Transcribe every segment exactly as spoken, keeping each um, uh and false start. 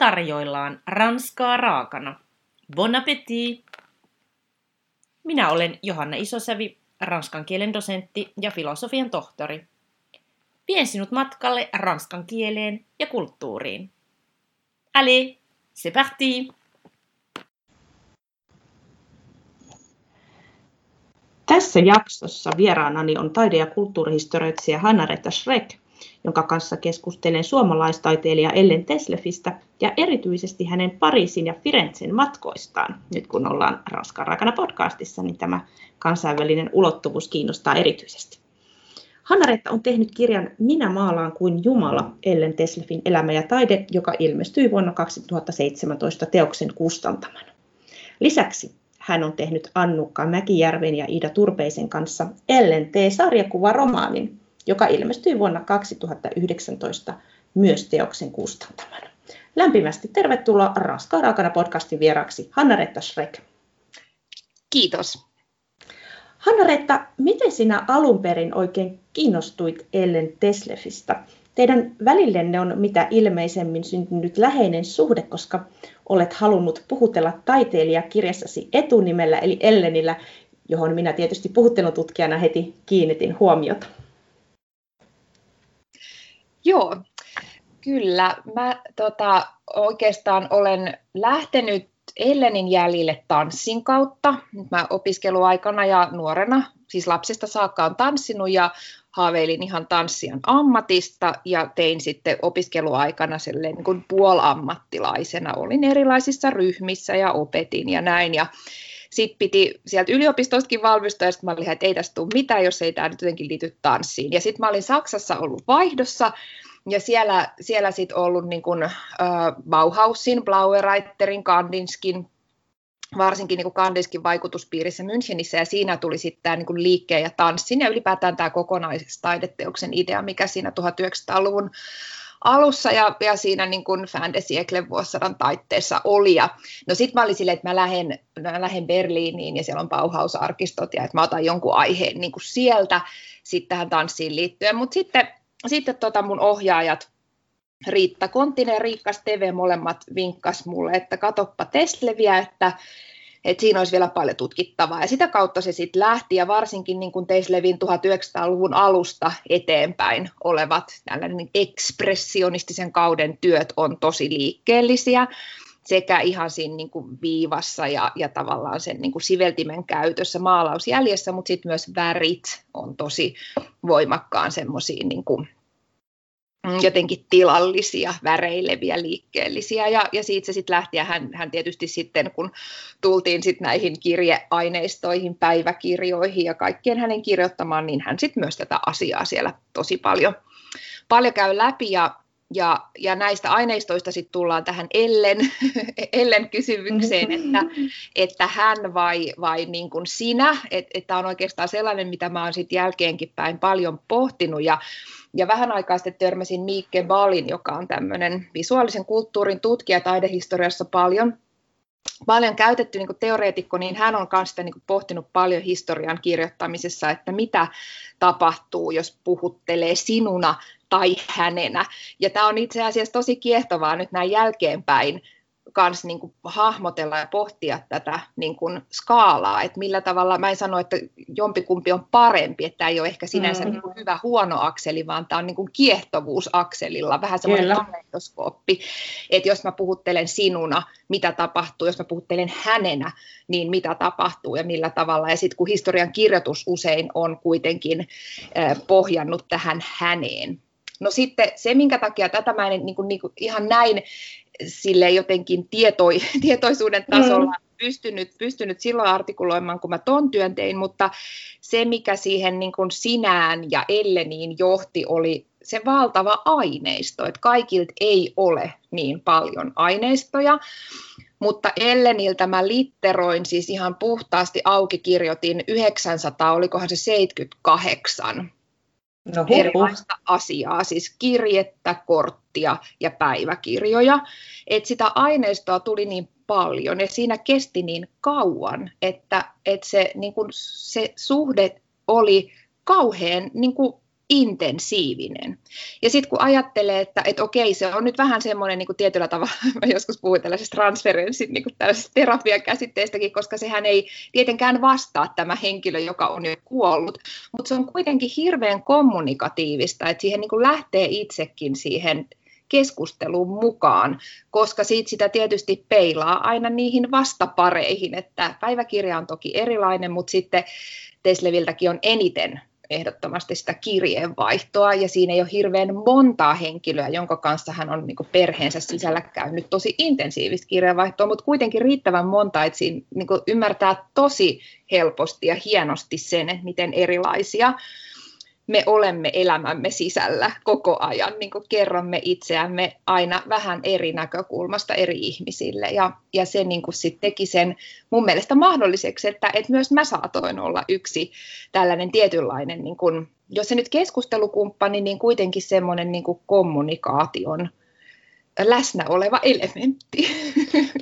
tarjoillaan ranskaa raakana. Bon appétit! Minä olen Johanna Isosävi, ranskan kielen dosentti ja filosofian tohtori. Vien sinut matkalle ranskan kieleen ja kulttuuriin. Allez, c'est parti! Tässä jaksossa vieraanani on taide- ja kulttuurihistorioitsija Hanna-Reetta Schreck, jonka kanssa keskustelen suomalaistaiteilija Ellen Thesleffistä ja erityisesti hänen Pariisin ja Firenzen matkoistaan. Nyt kun ollaan Ranskan raakana podcastissa, niin tämä kansainvälinen ulottuvuus kiinnostaa erityisesti. Hanna-Reetta on tehnyt kirjan Minä maalaan kuin Jumala, Ellen Thesleffin elämä ja taide, joka ilmestyi vuonna kaksituhattaseitsemäntoista teoksen kustantamana. Lisäksi hän on tehnyt Annukka Mäkijärven ja Ida Turpeisen kanssa Ellen T-sarjakuvaromaanin, joka ilmestyi vuonna kaksituhattayhdeksäntoista myös teoksen kustantamana. Lämpimästi tervetuloa Ranskaa raakana podcastin vieraksi Hanna-Reetta Schreck. Kiitos. Hanna-Reetta, miten sinä alun perin oikein kiinnostuit Ellen Thesleffistä? Teidän välillenne on mitä ilmeisemmin syntynyt läheinen suhde, koska olet halunnut puhutella taiteilijaa kirjassasi etunimellä eli Ellenillä, johon minä tietysti puhuttelututkijana heti kiinnitin huomiota. Joo, kyllä. Mä tota, oikeastaan olen lähtenyt Ellenin jäljille tanssin kautta. Mä opiskeluaikana ja nuorena, siis lapsesta saakka, on tanssinut ja haaveilin ihan tanssijan ammatista ja tein sitten opiskeluaikana niin kuin puolammattilaisena. Olin erilaisissa ryhmissä ja opetin ja näin. Ja sitten piti sieltä yliopistostakin valmistua ja sitten mä olin, että ei tästä tule mitään, jos ei tämä nyt jotenkin liity tanssiin. Ja sitten mä olin Saksassa ollut vaihdossa ja siellä, siellä sitten ollut niin kuin, äh, Bauhausin, Blaue Reiterin, Kandinskin, varsinkin niin kuin Kandinskin vaikutuspiirissä Münchenissä, ja siinä tuli sitten tämä niin kuin liikkeen ja tanssin ja ylipäätään tämä kokonaistaideteoksen idea, mikä siinä tuhatyhdeksänsataaluvun alussa ja, ja siinä niin kuin fin de siècle vuosisadan taitteessa oli. Ja no sit mä olin silleen, että mä lähden, mä lähden Berliiniin ja siellä on Bauhaus-arkistot ja että mä otan jonkun aiheen niin kuin sieltä sitten tähän tanssiin liittyen. Mutta sitten, sitten tota mun ohjaajat Riitta Konttinen ja Riikka T V molemmat vinkkasi mulle, että katoppa Thesleffiä, että, että siinä olisi vielä paljon tutkittavaa. Ja sitä kautta se sitten lähti, ja varsinkin niin kuin Thesleffin tuhatyhdeksänsataaluvun alusta eteenpäin olevat tällainen ekspressionistisen kauden työt on tosi liikkeellisiä, sekä ihan siinä niin kuin viivassa ja, ja tavallaan sen niin kuin siveltimen käytössä maalausjäljessä, mutta sitten myös värit on tosi voimakkaan semmoisia niin kuin jotenkin tilallisia, väreileviä, liikkeellisiä, ja, ja siitä se sitten lähti, ja hän, hän tietysti sitten, kun tultiin sitten näihin kirjeaineistoihin, päiväkirjoihin ja kaikkien hänen kirjoittamaan, niin hän sitten myös tätä asiaa siellä tosi paljon, paljon käy läpi, ja, ja, ja näistä aineistoista sitten tullaan tähän Ellen, Ellen kysymykseen, että, että hän vai, vai niin kuin sinä, että et on oikeastaan sellainen, mitä mä oon sitten jälkeenkin päin paljon pohtinut, ja Ja vähän aikaa sitten törmäsin Mieke Balin, joka on tämmöinen visuaalisen kulttuurin tutkija, taidehistoriassa paljon, paljon käytetty niin kuin teoreetikko, niin hän on myös sitä niin kuin pohtinut paljon historian kirjoittamisessa, että mitä tapahtuu, jos puhuttelee sinuna tai hänenä. Ja tämä on itse asiassa tosi kiehtovaa nyt näin jälkeenpäin kans niin kuin hahmotella ja pohtia tätä niin kuin skaalaa, että millä tavalla, mä en sano, että jompikumpi on parempi, että ei ole ehkä sinänsä mm. niin kuin hyvä huono akseli, vaan tämä on niin kuin kiehtovuusakselilla, vähän semmoinen kaleidoskooppi, että jos mä puhuttelen sinuna, mitä tapahtuu, jos mä puhuttelen hänenä, niin mitä tapahtuu ja millä tavalla, ja sitten kun historian kirjoitus usein on kuitenkin eh, pohjannut tähän häneen. No sitten se, minkä takia tätä mä en niin kuin, niin kuin ihan näin sille jotenkin tietoi, tietoisuuden tasolla pystynyt, pystynyt silloin artikuloimaan, kun mä ton työn tein, mutta se, mikä siihen niin kuin sinään ja Elleniin johti, oli se valtava aineisto, että kaikilta ei ole niin paljon aineistoja, mutta Elleniltä mä litteroin, siis ihan puhtaasti auki kirjoitin yhdeksänsataa, olikohan se seitsemänkymmentäkahdeksan. No, erilaista asiaa, siis kirjettä, korttia ja päiväkirjoja. Et sitä aineistoa tuli niin paljon ja siinä kesti niin kauan, että, että se, niin kun, se suhde oli kauhean niin kun, intensiivinen. Ja sitten kun ajattelee, että et okei, se on nyt vähän semmoinen niin kuin tietyllä tavalla, mä joskus puhuin tällaisesta transferenssin niin kuin tällaisesta terapiakäsitteistäkin, koska sehän ei tietenkään vastaa tämä henkilö, joka on jo kuollut, mutta se on kuitenkin hirveän kommunikatiivista, että siihen niin kuin lähtee itsekin siihen keskusteluun mukaan, koska siitä sitä tietysti peilaa aina niihin vastapareihin, että päiväkirja on toki erilainen, mutta sitten Thesleviltäkin on eniten ehdottomasti sitä kirjeenvaihtoa, ja siinä ei ole hirveän montaa henkilöä, jonka kanssa hän on niin kuin perheensä sisällä käynyt tosi intensiivistä kirjeenvaihtoa, mutta kuitenkin riittävän monta, että siinä niin kuin ymmärtää tosi helposti ja hienosti sen, että miten erilaisia me olemme elämämme sisällä koko ajan, niin kuin kerromme itseämme aina vähän eri näkökulmasta eri ihmisille. Ja, ja se niin kuin sit teki sen mun mielestä mahdolliseksi, että et myös mä saatoin olla yksi tällainen tietynlainen, niin kuin, jos se nyt keskustelukumppani, niin kuitenkin semmoinen niin kuin kommunikaation läsnä oleva elementti.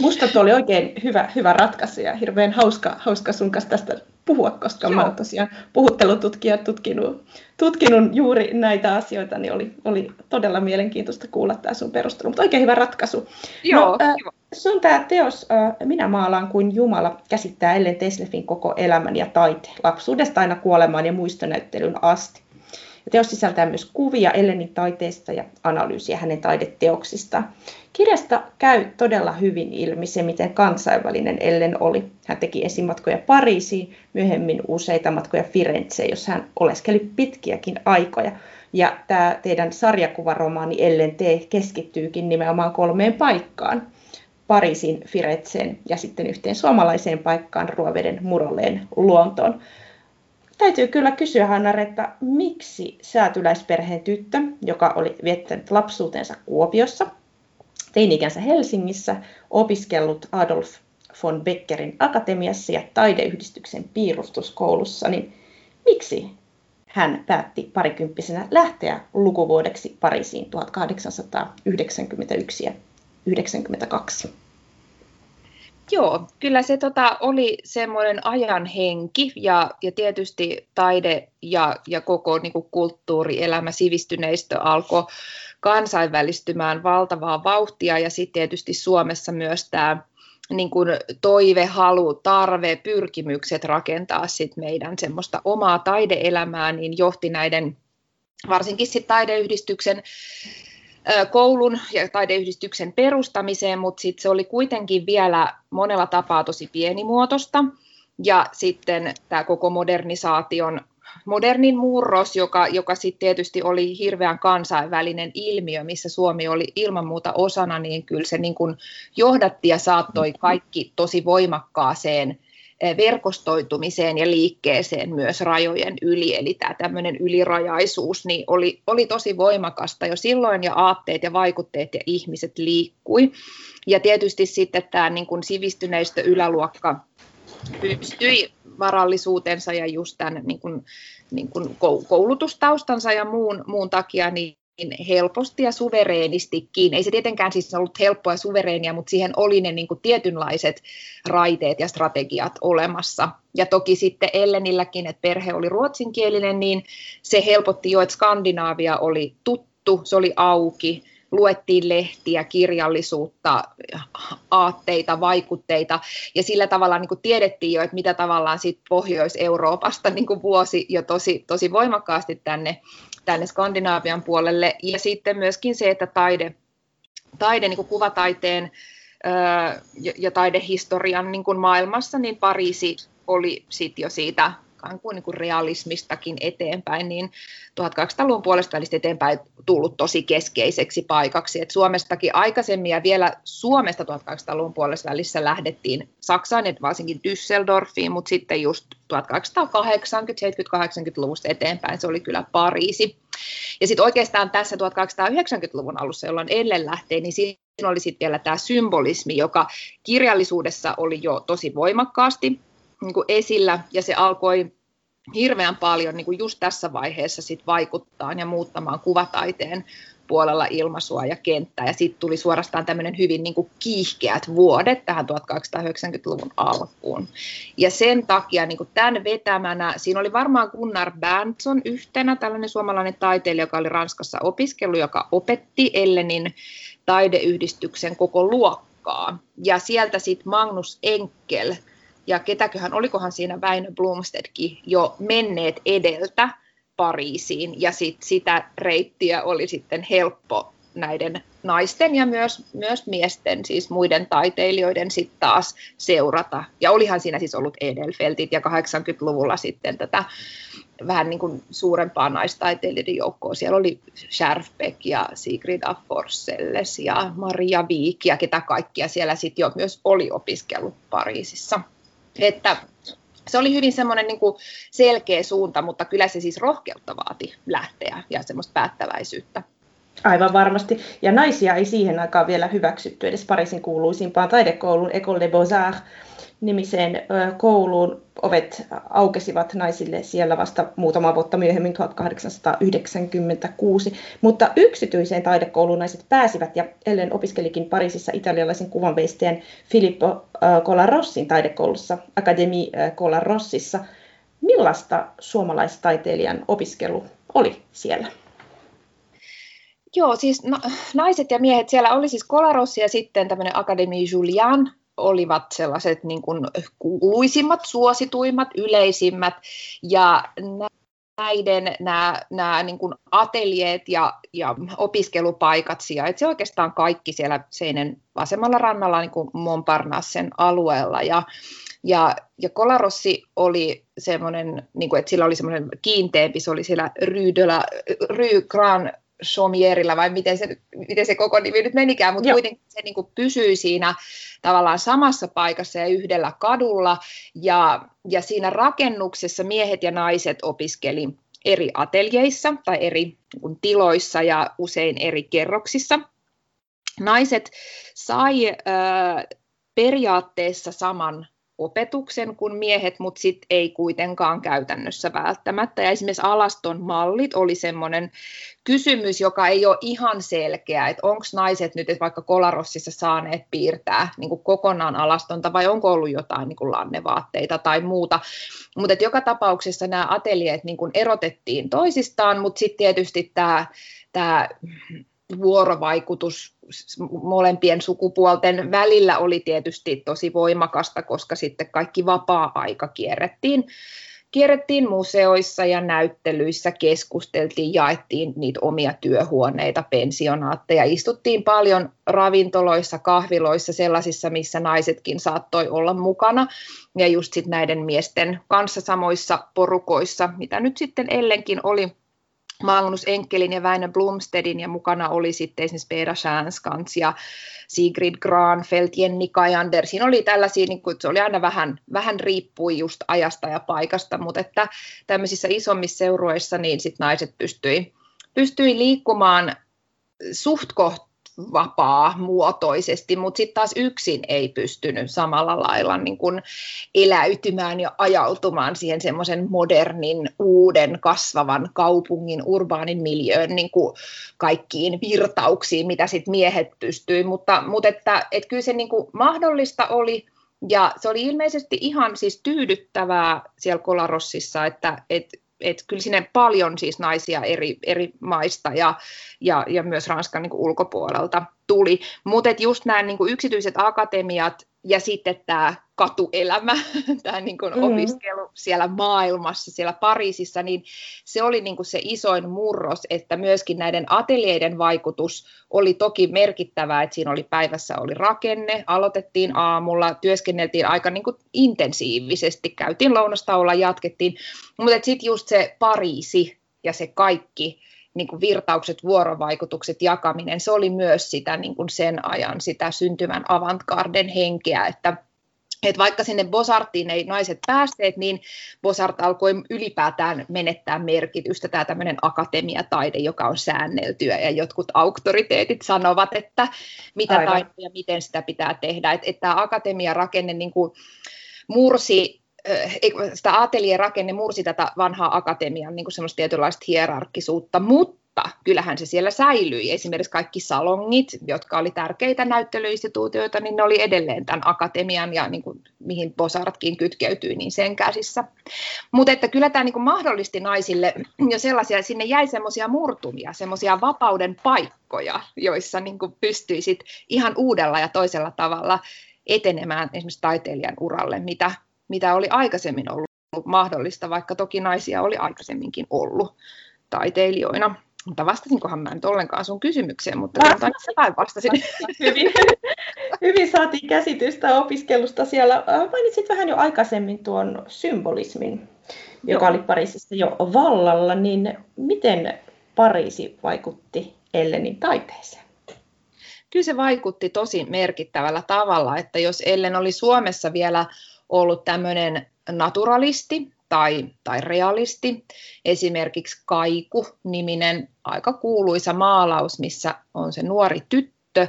Musta tuo oli oikein hyvä, hyvä ratkaisu ja hirveän hauska, hauska sun kanssa tästä puhua, koska Joo. mä oon tosiaan puhuttelututkija tutkinut, tutkinut juuri näitä asioita, niin oli, oli todella mielenkiintoista kuulla tämä sun perustelu, mutta oikein hyvä ratkaisu. Joo, no, äh, sun tämä teos äh, Minä maalaan kuin Jumala käsittää Ellen Thesleffin koko elämän ja taiteen lapsuudesta aina kuolemaan ja muistonäyttelyn asti. Teos sisältää myös kuvia Ellenin taiteesta ja analyysiä hänen taideteoksistaan. Kirjasta käy todella hyvin ilmi se, miten kansainvälinen Ellen oli. Hän teki ensin matkoja Pariisiin, myöhemmin useita matkoja Firenzeen, jossa hän oleskeli pitkiäkin aikoja. Ja tämä teidän sarjakuvaromaani Ellen T keskittyykin nimenomaan kolmeen paikkaan. Pariisiin, Firenzeen ja sitten yhteen suomalaiseen paikkaan Ruoveden Murooleen luontoon. Täytyy kyllä kysyä, Hanna-Reetta, miksi säätyläisperheen tyttö, joka oli viettänyt lapsuutensa Kuopiossa, teini-ikänsä Helsingissä, opiskellut Adolf von Beckerin akatemiassa ja taideyhdistyksen piirustuskoulussa, niin miksi hän päätti parikymppisenä lähteä lukuvuodeksi Pariisiin tuhatkahdeksansataayhdeksänkymmentäyksi ja yhdeksänkymmentäkaksi? Joo, kyllä se tota, oli semmoinen ajan henki ja, ja tietysti taide ja, ja koko niin kuin kulttuurielämä, sivistyneistö alkoi kansainvälistymään valtavaa vauhtia ja sitten tietysti Suomessa myös tämä niin kuin toive, halu, tarve, pyrkimykset rakentaa sit meidän semmoista omaa taideelämää, niin johti näiden varsinkin sit taideyhdistyksen koulun ja taideyhdistyksen perustamiseen, mutta sitten se oli kuitenkin vielä monella tapaa tosi pienimuotoista. Ja sitten tämä koko modernisaation, modernin murros, joka, joka sitten tietysti oli hirveän kansainvälinen ilmiö, missä Suomi oli ilman muuta osana, niin kyllä se niin kun johdatti ja saattoi kaikki tosi voimakkaaseen verkostoitumiseen ja liikkeeseen myös rajojen yli, eli tämä tämmöinen ylirajaisuus niin oli, oli tosi voimakasta jo silloin, ja aatteet ja vaikutteet ja ihmiset liikkui, ja tietysti sitten tämä niin kuin sivistyneistö yläluokka pystyi varallisuutensa ja just tämän niin kuin, niin kuin koulutustaustansa ja muun, muun takia niin helposti ja suvereenistikin. Ei se tietenkään siis ollut helppoa ja suvereenia, mutta siihen oli ne niin kuin tietynlaiset raiteet ja strategiat olemassa. Ja toki sitten Ellenilläkin, että perhe oli ruotsinkielinen, niin se helpotti jo, että Skandinaavia oli tuttu, se oli auki, luettiin lehtiä, kirjallisuutta, aatteita, vaikutteita, ja sillä tavalla niin kuin tiedettiin jo, että mitä tavallaan sit Pohjois-Euroopasta niin kuin vuosi jo tosi, tosi voimakkaasti tänne tänne Skandinaavian puolelle, ja sitten myöskin se, että taide, taide niin kuin kuvataiteen öö, ja taidehistorian niin kuin maailmassa, niin Pariisi oli sit jo siitä niin kuin realismistakin eteenpäin, niin tuhatkahdeksansataaluvun puolesta välistä eteenpäin tullut tosi keskeiseksi paikaksi. Et Suomestakin aikaisemmin ja vielä Suomesta tuhatkahdeksansataaluvun puolesta välissä lähdettiin Saksaan, et varsinkin Düsseldorfiin, mutta sitten just tuhatkahdeksansataakahdeksankymmentä-seitsemänkymmentä-kahdeksankymmentäluvulta eteenpäin se oli kyllä Pariisi. Ja sitten oikeastaan tässä tuhatkahdeksansataayhdeksänkymmentäluvun alussa, jolloin Ellen lähtee, niin siinä oli sitten vielä tämä symbolismi, joka kirjallisuudessa oli jo tosi voimakkaasti niin kuin esillä, ja se alkoi hirveän paljon niin kuin just tässä vaiheessa sit vaikuttaa ja muuttamaan kuvataiteen puolella ilmaisua ja kenttää. Ja sitten tuli suorastaan tämmöinen hyvin niin kuin kiihkeät vuodet tähän tuhatkahdeksansataayhdeksänkymmentäluvun alkuun. Ja sen takia niin kuin tämän vetämänä, siinä oli varmaan Gunnar Berndtson yhtenä, tällainen suomalainen taiteilija, joka oli Ranskassa opiskellut, joka opetti Ellenin taideyhdistyksen koko luokkaa. Ja sieltä sitten Magnus Enckell, ja ketäköhän, olikohan siinä Väinö Blomstedtkin jo menneet edeltä Pariisiin, ja sit sitä reittiä oli sitten helppo näiden naisten ja myös, myös miesten, siis muiden taiteilijoiden sitten taas seurata. Ja olihan siinä siis ollut Edelfeltit ja kahdeksankymmentäluvulla sitten tätä vähän niin kuin suurempaa naistaiteilijoiden joukkoa. Siellä oli Schjerfbeck ja Sigrid af Forselles ja Maria Wiik ja ketä kaikkia siellä sitten jo myös oli opiskellut Pariisissa. Että se oli hyvin semmoinen niin kuin selkeä suunta, mutta kyllä se siis rohkeutta vaati lähteä ja semmoista päättäväisyyttä. Aivan varmasti. Ja naisia ei siihen aikaan vielä hyväksytty edes Pariisin kuuluisimpaan taidekouluun, École des Beaux-Arts nimiseen kouluun. Ovet aukesivat naisille siellä vasta muutama vuotta myöhemmin, tuhatkahdeksansataayhdeksänkymmentäkuusi. Mutta yksityiseen taidekouluun naiset pääsivät, ja Ellen opiskelikin Pariisissa italialaisen kuvanveistäjän Filippo Colarossin taidekoulussa, Académie Colarossissa. Millaista suomalaistaiteilijan opiskelu oli siellä? Joo, siis no, naiset ja miehet, siellä oli siis Colarossi ja sitten tämmöinen Académie Julian olivat sellaiset niin kuin kuuluisimmat, suosituimmat, yleisimmät, ja näiden nämä, nämä niin kuin ateljeet ja, ja opiskelupaikat sijaitsi oikeastaan kaikki siellä Seinen vasemmalla rannalla niin kuin Montparnassen alueella, ja Ja, ja Colarossi oli semmoinen, niin kuin, että sillä oli semmoinen kiinteämpi, se oli siellä Rydöllä, Rue Grand Chaumièrillä, vai miten se, miten se koko nimi nyt menikään, mutta Joo. kuitenkin se niin kuin pysyi siinä tavallaan samassa paikassa ja yhdellä kadulla, ja, ja siinä rakennuksessa miehet ja naiset opiskeli eri ateljeissa tai eri niin kuin tiloissa ja usein eri kerroksissa. Naiset sai äh, periaatteessa saman opetuksen kuin miehet, mutta sit ei kuitenkaan käytännössä välttämättä. Ja esimerkiksi alaston mallit oli semmoinen kysymys, joka ei ole ihan selkeä, että onko naiset nyt et vaikka Colarossissa saaneet piirtää niin kuin kokonaan alastonta, vai onko ollut jotain niin kuin lannevaatteita tai muuta. Mutta joka tapauksessa nämä ateljeet niin kuin erotettiin toisistaan, mutta sitten tietysti tämä tää vuorovaikutus molempien sukupuolten välillä oli tietysti tosi voimakasta, koska sitten kaikki vapaa-aika kierrettiin, kierrettiin museoissa ja näyttelyissä, keskusteltiin, jaettiin niitä omia työhuoneita, pensionaatteja, istuttiin paljon ravintoloissa, kahviloissa, sellaisissa, missä naisetkin saattoi olla mukana, ja just sitten näiden miesten kanssa samoissa porukoissa, mitä nyt sitten Ellenkin oli, Magnus Enckellin ja Väinö Blomstedtin, ja mukana oli sitten esimerkiksi Beda Stjernschantz ja Sigrid Granfeldt, Jenni Kajander. Siinä oli tällaisia, niin kuin, se oli aina vähän, vähän riippui just ajasta ja paikasta, mutta että tämmöisissä isommissa seuroissa niin sit naiset pystyi, pystyi liikkumaan suht koht vapaa muotoisesti, mutta sitten taas yksin ei pystynyt samalla lailla niin kun eläytymään ja ajautumaan siihen semmoisen modernin, uuden, kasvavan kaupungin, urbaanin miljöön niin kun kaikkiin virtauksiin, mitä sitten miehet pystyivät, mutta, mutta että, et kyllä se niin kun mahdollista oli, ja se oli ilmeisesti ihan siis tyydyttävää siellä Colarossissa, että et, Et kyllä sinne paljon siis naisia eri, eri maista ja, ja, ja myös Ranskan niin kuin ulkopuolelta tuli. Mutta just nämä niin kuin yksityiset akatemiat ja sitten tämä katuelämä, tämä niin kuin mm. opiskelu siellä maailmassa, siellä Pariisissa, niin se oli niin kuin se isoin murros, että myöskin näiden ateljeiden vaikutus oli toki merkittävää, että siinä oli päivässä oli rakenne, aloitettiin aamulla, työskenneltiin aika niin kuin intensiivisesti, käytiin lounastauolla, jatkettiin, mutta sitten just se Pariisi ja se kaikki, niin kuin virtaukset, vuorovaikutukset, jakaminen, se oli myös sitä niin kuin sen ajan sitä syntymän avantgarden henkeä, että, että vaikka sinne Beaux-Artsiin ei naiset päässeet, niin Beaux-Art alkoi ylipäätään menettää merkitystä, tämä tämmöinen akatemiataide, joka on säänneltyä, ja jotkut auktoriteetit sanovat, että mitä taidetta ja miten sitä pitää tehdä, että, että tämä akatemiarakenne niin kuin mursi sitä ateljeerakenne mursi tätä vanhaa akatemian niin kuin semmoista tietynlaista hierarkkisuutta, mutta mutta kyllähän se siellä säilyi. Esimerkiksi kaikki salongit, jotka oli tärkeitä näyttelyinstituutioita, niin ne oli edelleen tämän akatemian ja niin kuin, mihin Beaux-Artskin kytkeytyy, niin sen käsissä. Mutta että kyllä tämä niin kuin mahdollisti naisille jo sellaisia, sinne jäi semmoisia murtumia, semmoisia vapauden paikkoja, joissa niin kuin pystyisit ihan uudella ja toisella tavalla etenemään esimerkiksi taiteilijan uralle, mitä, mitä oli aikaisemmin ollut mahdollista, vaikka toki naisia oli aikaisemminkin ollut taiteilijoina. Mutta vastasinkohan mä nyt ollenkaan sun kysymykseen, mutta jotain vastasin. Hyvin, hyvin saatiin käsitystä opiskelusta siellä. Mainitsit vähän jo aikaisemmin tuon symbolismin, joka Joo. oli Pariisissa jo vallalla, niin miten Pariisi vaikutti Ellenin taiteeseen? Kyllä se vaikutti tosi merkittävällä tavalla, että jos Ellen oli Suomessa vielä ollut tämmöinen naturalisti tai, tai realisti, esimerkiksi Kaiku-niminen aika kuuluisa maalaus, missä on se nuori tyttö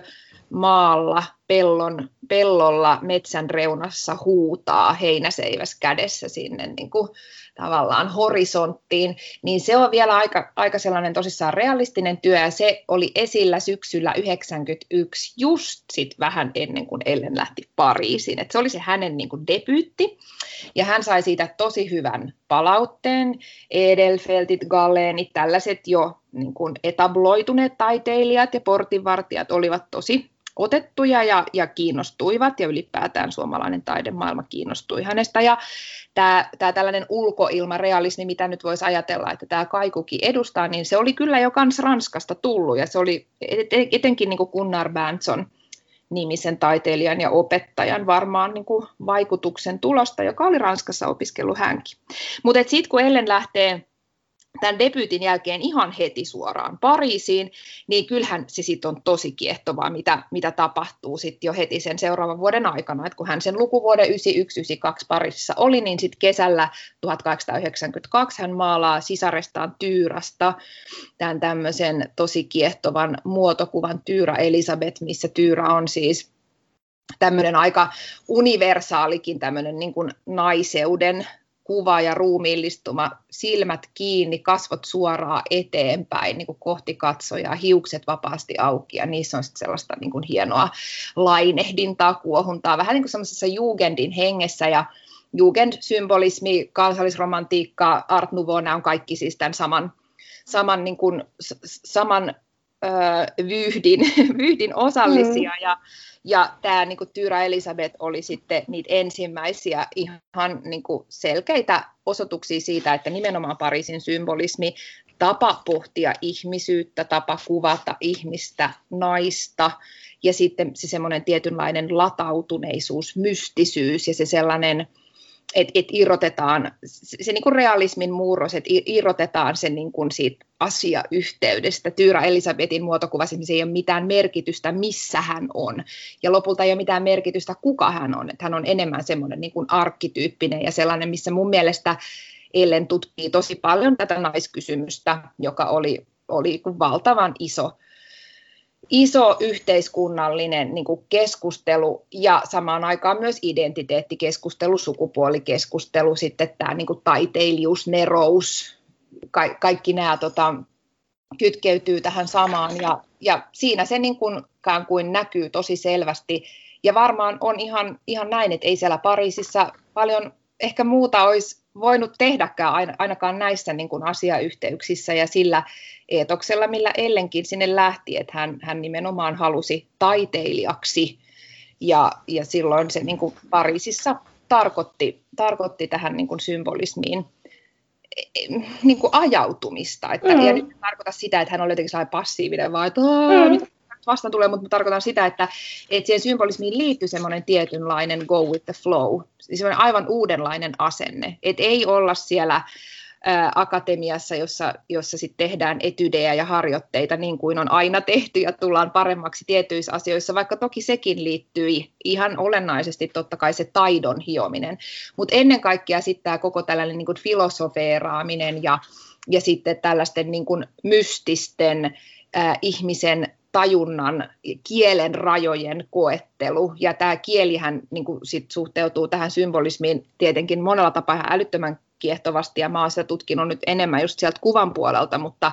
maalla pellon, pellolla metsän reunassa huutaa heinäseiväs kädessä sinne niin kuin tavallaan horisonttiin, niin se on vielä aika, aika sellainen tosissaan realistinen työ, ja se oli esillä syksyllä yhdeksänkymmentäyksi, just sit vähän ennen kuin Ellen lähti Pariisiin. Et se oli se hänen niin kuin debyytti, ja hän sai siitä tosi hyvän palautteen. Edelfeltit, Galenit, tällaiset jo niin kuin etabloituneet taiteilijat ja portinvartijat olivat tosi otettuja ja, ja kiinnostuivat, ja ylipäätään suomalainen taidemaailma kiinnostui hänestä. Ja tämä, tämä tällainen ulkoilmarealismi, mitä nyt voisi ajatella, että tämä Kaikukin edustaa, niin se oli kyllä jo kans Ranskasta tullut, ja se oli etenkin niin kuin Gunnar Berndtson nimisen taiteilijan ja opettajan varmaan niin kuin vaikutuksen tulosta, joka oli Ranskassa opiskellut hänkin. Mutta sitten kun Ellen lähtee tämän debyytin jälkeen ihan heti suoraan Pariisiin, niin kyllähän se sitten on tosi kiehtovaa, mitä, mitä tapahtuu sitten jo heti sen seuraavan vuoden aikana. Et kun hän sen lukuvuoden yhdeksänkymmentäyksi yhdeksänkymmentäkaksi Pariisissa oli, niin sitten kesällä tuhatkahdeksansataayhdeksänkymmentäkaksi hän maalaa sisarestaan Tyyrasta tämän tämmöisen tosi kiehtovan muotokuvan Tyyrä Elisabeth, missä Tyyrä on siis tämmöinen aika universaalikin tämmöinen niin kuin naiseuden kuva ja ruumiillistuma, silmät kiinni, kasvot suoraan eteenpäin, niin kuin kohti katsojaa, hiukset vapaasti auki, ja niissä on sitten sellaista niin kuin hienoa lainehdintaa, kuohuntaa, vähän niin kuin semmoisessa Jugendin hengessä, ja Jugend-symbolismi, kansallisromantiikka, Art Nouveau, nämä on kaikki siis tämän saman, saman, niin kuin, saman öö, vyyhdin, vyyhdin osallisia, mm. ja Ja tämä niin kuin Tyyrä Elisabeth oli sitten niitä ensimmäisiä ihan niin kuin selkeitä osoituksia siitä, että nimenomaan Pariisin symbolismi, tapa pohtia ihmisyyttä, tapa kuvata ihmistä, naista, ja sitten se semmoinen tietynlainen latautuneisuus, mystisyys ja se sellainen, että et irrotetaan se, se niin kuin realismin murros, että irrotetaan se niin kuin siitä asiayhteydestä. Tyyrä Elisabetin muotokuvassa ei ole mitään merkitystä, missä hän on. Ja lopulta ei ole mitään merkitystä, kuka hän on. Että hän on enemmän semmoinen niin kuin arkkityyppinen ja sellainen, missä mun mielestä Ellen tutkii tosi paljon tätä naiskysymystä, joka oli, oli valtavan iso. Iso yhteiskunnallinen niin kuin keskustelu ja samaan aikaan myös identiteettikeskustelu, sukupuolikeskustelu, sitten tämä niin kuin taiteilijuus, nerous, ka- kaikki nämä tota, kytkeytyy tähän samaan ja, ja siinä se niin kuin, kuin näkyy tosi selvästi ja varmaan on ihan, ihan näin, että ei siellä Pariisissa paljon ehkä muuta olisi voinut tehdäkään ainakaan näissä niin kuin asiayhteyksissä ja sillä eetoksella, millä Ellenkin sinne lähti, että hän, hän nimenomaan halusi taiteilijaksi ja, ja silloin se niin kuin Pariisissa tarkoitti, tarkoitti tähän niin kuin symbolismiin niin kuin ajautumista. Että, mm. Ja nyt en tarkoita sitä, että hän oli jotenkin passiivinen, vaan että mm. vastaan tulee, mutta tarkoitan sitä, että, että siihen symbolismiin liittyy semmoinen tietynlainen go with the flow, semmoinen aivan uudenlainen asenne, että ei olla siellä ää, akatemiassa, jossa, jossa sit tehdään etydejä ja harjoitteita niin kuin on aina tehty ja tullaan paremmaksi tietyissä asioissa, vaikka toki sekin liittyi ihan olennaisesti totta kai se taidon hiominen, mutta ennen kaikkea sitten tämä koko tällainen niin kuin filosofeeraaminen ja, ja sitten tällaisten niin kuin mystisten ää, ihmisen tajunnan, kielen rajojen koettelu, ja tämä kielihän niin kuin sit suhteutuu tähän symbolismiin tietenkin monella tapaa älyttömän kiehtovasti, ja mä oon sitä tutkinut nyt enemmän just sieltä kuvan puolelta, mutta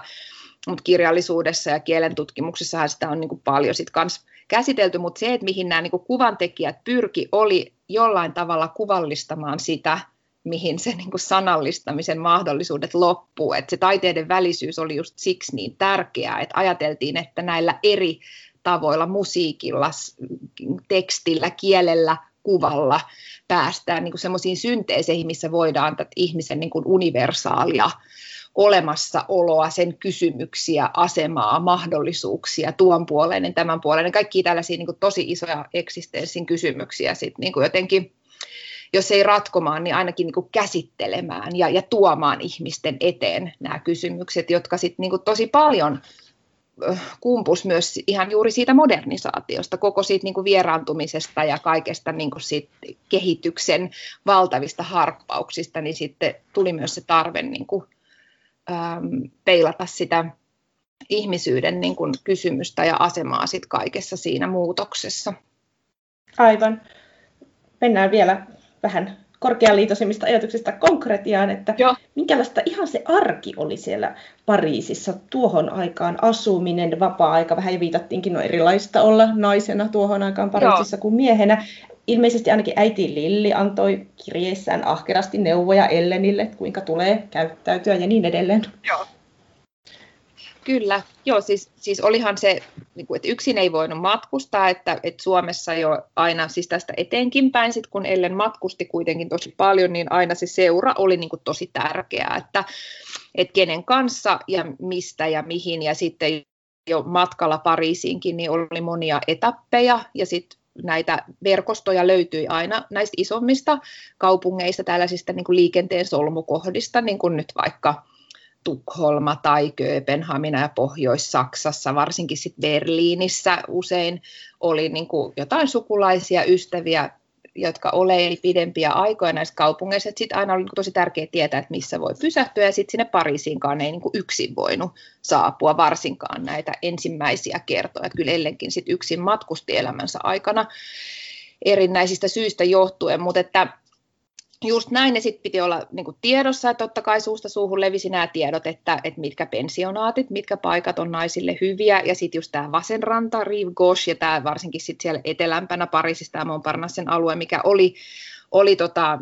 Mutta kirjallisuudessa ja kielentutkimuksessahan sitä on niin kuin paljon sit kans käsitelty, mutta se, että mihin nämä niin kuin kuvantekijät pyrki, oli jollain tavalla kuvallistamaan sitä, mihin se niin kuin sanallistamisen mahdollisuudet loppuu. Et se taiteiden välisyys oli just siksi niin tärkeää, että ajateltiin, että näillä eri tavoilla, musiikilla, tekstillä, kielellä, kuvalla päästään niin kuin semmoisiin synteeseihin, missä voidaan tätä ihmisen niin kuin universaalia olemassaoloa, sen kysymyksiä, asemaa, mahdollisuuksia, tuon puoleinen, tämän puoleinen, kaikki tällaisia niin kuin tosi isoja eksistenssin kysymyksiä sit, niin kuin jotenkin, jos ei ratkomaan, niin ainakin niin kuin käsittelemään ja, ja tuomaan ihmisten eteen nämä kysymykset, jotka sit, niin kuin tosi paljon kumpus myös ihan juuri siitä modernisaatiosta, koko siitä niin kuin vieraantumisesta ja kaikesta niin kuin siitä kehityksen valtavista harppauksista, niin sitten tuli myös se tarve niin kuin peilata sitä ihmisyyden niin kuin kysymystä ja asemaa sit kaikessa siinä muutoksessa. Aivan. Mennään vielä vähän korkealiitoisemmista ajatuksista konkretiaan, että Joo. minkälaista ihan se arki oli siellä Pariisissa tuohon aikaan, asuminen, vapaa-aika, vähän jo viitattiinkin, no erilaista olla naisena tuohon aikaan Pariisissa Joo. kuin miehenä. Ilmeisesti ainakin äiti Lilli antoi kirjeissään ahkerasti neuvoja Ellenille, että kuinka tulee käyttäytyä ja niin edelleen. Joo. Kyllä. Joo, siis, siis olihan se, että yksin ei voinut matkustaa, että, että Suomessa jo aina, siis tästä eteenkinpäin, sit kun Ellen matkusti kuitenkin tosi paljon, niin aina se seura oli niin kuin tosi tärkeää, että, että kenen kanssa ja mistä ja mihin. Ja sitten jo matkalla Pariisiinkin niin oli monia etappeja ja sitten näitä verkostoja löytyi aina näistä isommista kaupungeista, tällaisista niin kuin liikenteen solmukohdista, niin kuin nyt vaikka Tukholma tai Kööpenhamina ja Pohjois-Saksassa, varsinkin sit Berliinissä usein oli niin kuin jotain sukulaisia, ystäviä, jotka oleili pidempiä aikoja näissä kaupungeissa. Sitten aina oli niin kuin tosi tärkeää tietää, että missä voi pysähtyä, ja sitten sinne Pariisiinkaan ei niin kuin yksin voinut saapua, varsinkaan näitä ensimmäisiä kertoja. Että kyllä Ellenkin sit yksin matkusti elämänsä aikana erinäisistä syistä johtuen, mutta että just näin ne sitten piti olla niin kuin tiedossa, että totta kai suusta suuhun levisi nämä tiedot, että, että mitkä pensionaatit, mitkä paikat on naisille hyviä, ja sitten just tämä Vasenranta, Rive Gauche, ja tämä varsinkin sitten siellä etelämpänä Pariisissa, tämä Montparnassen alue, mikä oli, oli tota,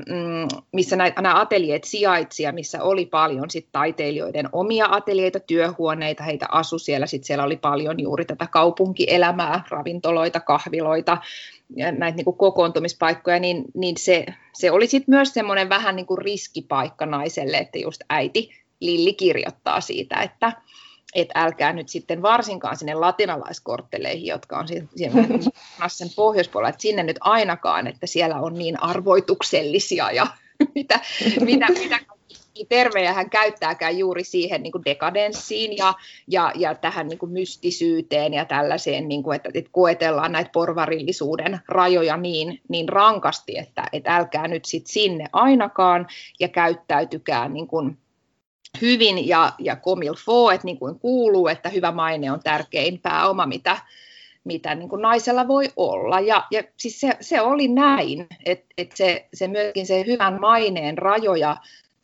missä näitä, nämä ateljeet sijaitsi, ja missä oli paljon sitten taiteilijoiden omia ateljeita, työhuoneita, heitä asui siellä, sitten siellä oli paljon juuri tätä kaupunkielämää, ravintoloita, kahviloita, ja näitä niin kuin kokoontumispaikkoja, niin, niin se, se oli sit myös semmoinen vähän niin kuin riskipaikka naiselle, että just äiti Lilli kirjoittaa siitä, että et älkää nyt sitten varsinkaan sinne latinalaiskortteleihin, jotka on sen pohjoispuolella, että sinne nyt ainakaan, että siellä on niin arvoituksellisia ja mitä, mitä, mitä tervejä hän käyttääkään juuri siihen niin kuin dekadenssiin ja, ja, ja tähän niin kuin mystisyyteen ja tällaiseen, niin kuin, että, että koetellaan näitä porvarillisuuden rajoja niin, niin rankasti, että, että älkää nyt sit sinne ainakaan ja käyttäytykää niin kuin hyvin ja, ja komilfo, että niin kuin kuuluu, että hyvä maine on tärkein pääoma, mitä, mitä niin kuin naisella voi olla. Ja, ja siis se, se oli näin, että, että se, se myöskin se hyvän maineen rajoja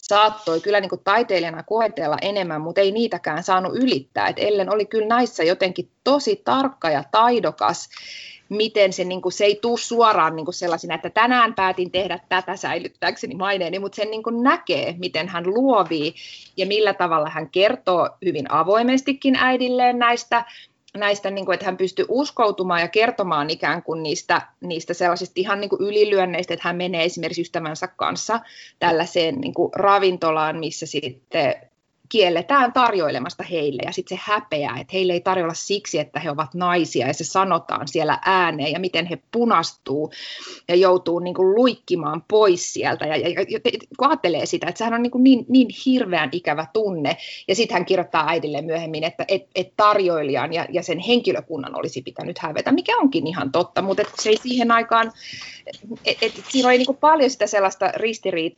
saattoi kyllä niin kuin taiteilijana koetella enemmän, mutta ei niitäkään saanut ylittää. Et Ellen oli kyllä näissä jotenkin tosi tarkka ja taidokas, miten se, niin kuin, se ei tule suoraan niin kuin sellaisena, että tänään päätin tehdä tätä säilyttääkseni maineeni, mutta sen niin kuin näkee, miten hän luovii ja millä tavalla hän kertoo hyvin avoimestikin äidilleen näistä, näistä niin kuin, että hän pystyy uskoutumaan ja kertomaan ikään kuin niistä, niistä sellaisista ihan niin kuin ylilyönneistä, että hän menee esimerkiksi ystävänsä kanssa tällaiseen niin kuin ravintolaan, missä sitten kielletään tarjoilemasta heille, ja sitten se häpeää, että heille ei tarjolla siksi, että he ovat naisia, ja se sanotaan siellä ääneen, ja miten he punastuu ja joutuu niin kuin luikkimaan pois sieltä, ja, ja, ja kun ajattelee sitä, että sehän on niin, kuin niin, niin hirveän ikävä tunne, ja sitten hän kirjoittaa äidille myöhemmin, että et, et tarjoilijan ja, ja sen henkilökunnan olisi pitänyt hävetä, mikä onkin ihan totta, mutta et se ei siihen aikaan, että et, siinä oli niin kuin paljon sitä sellaista ristiriitaa,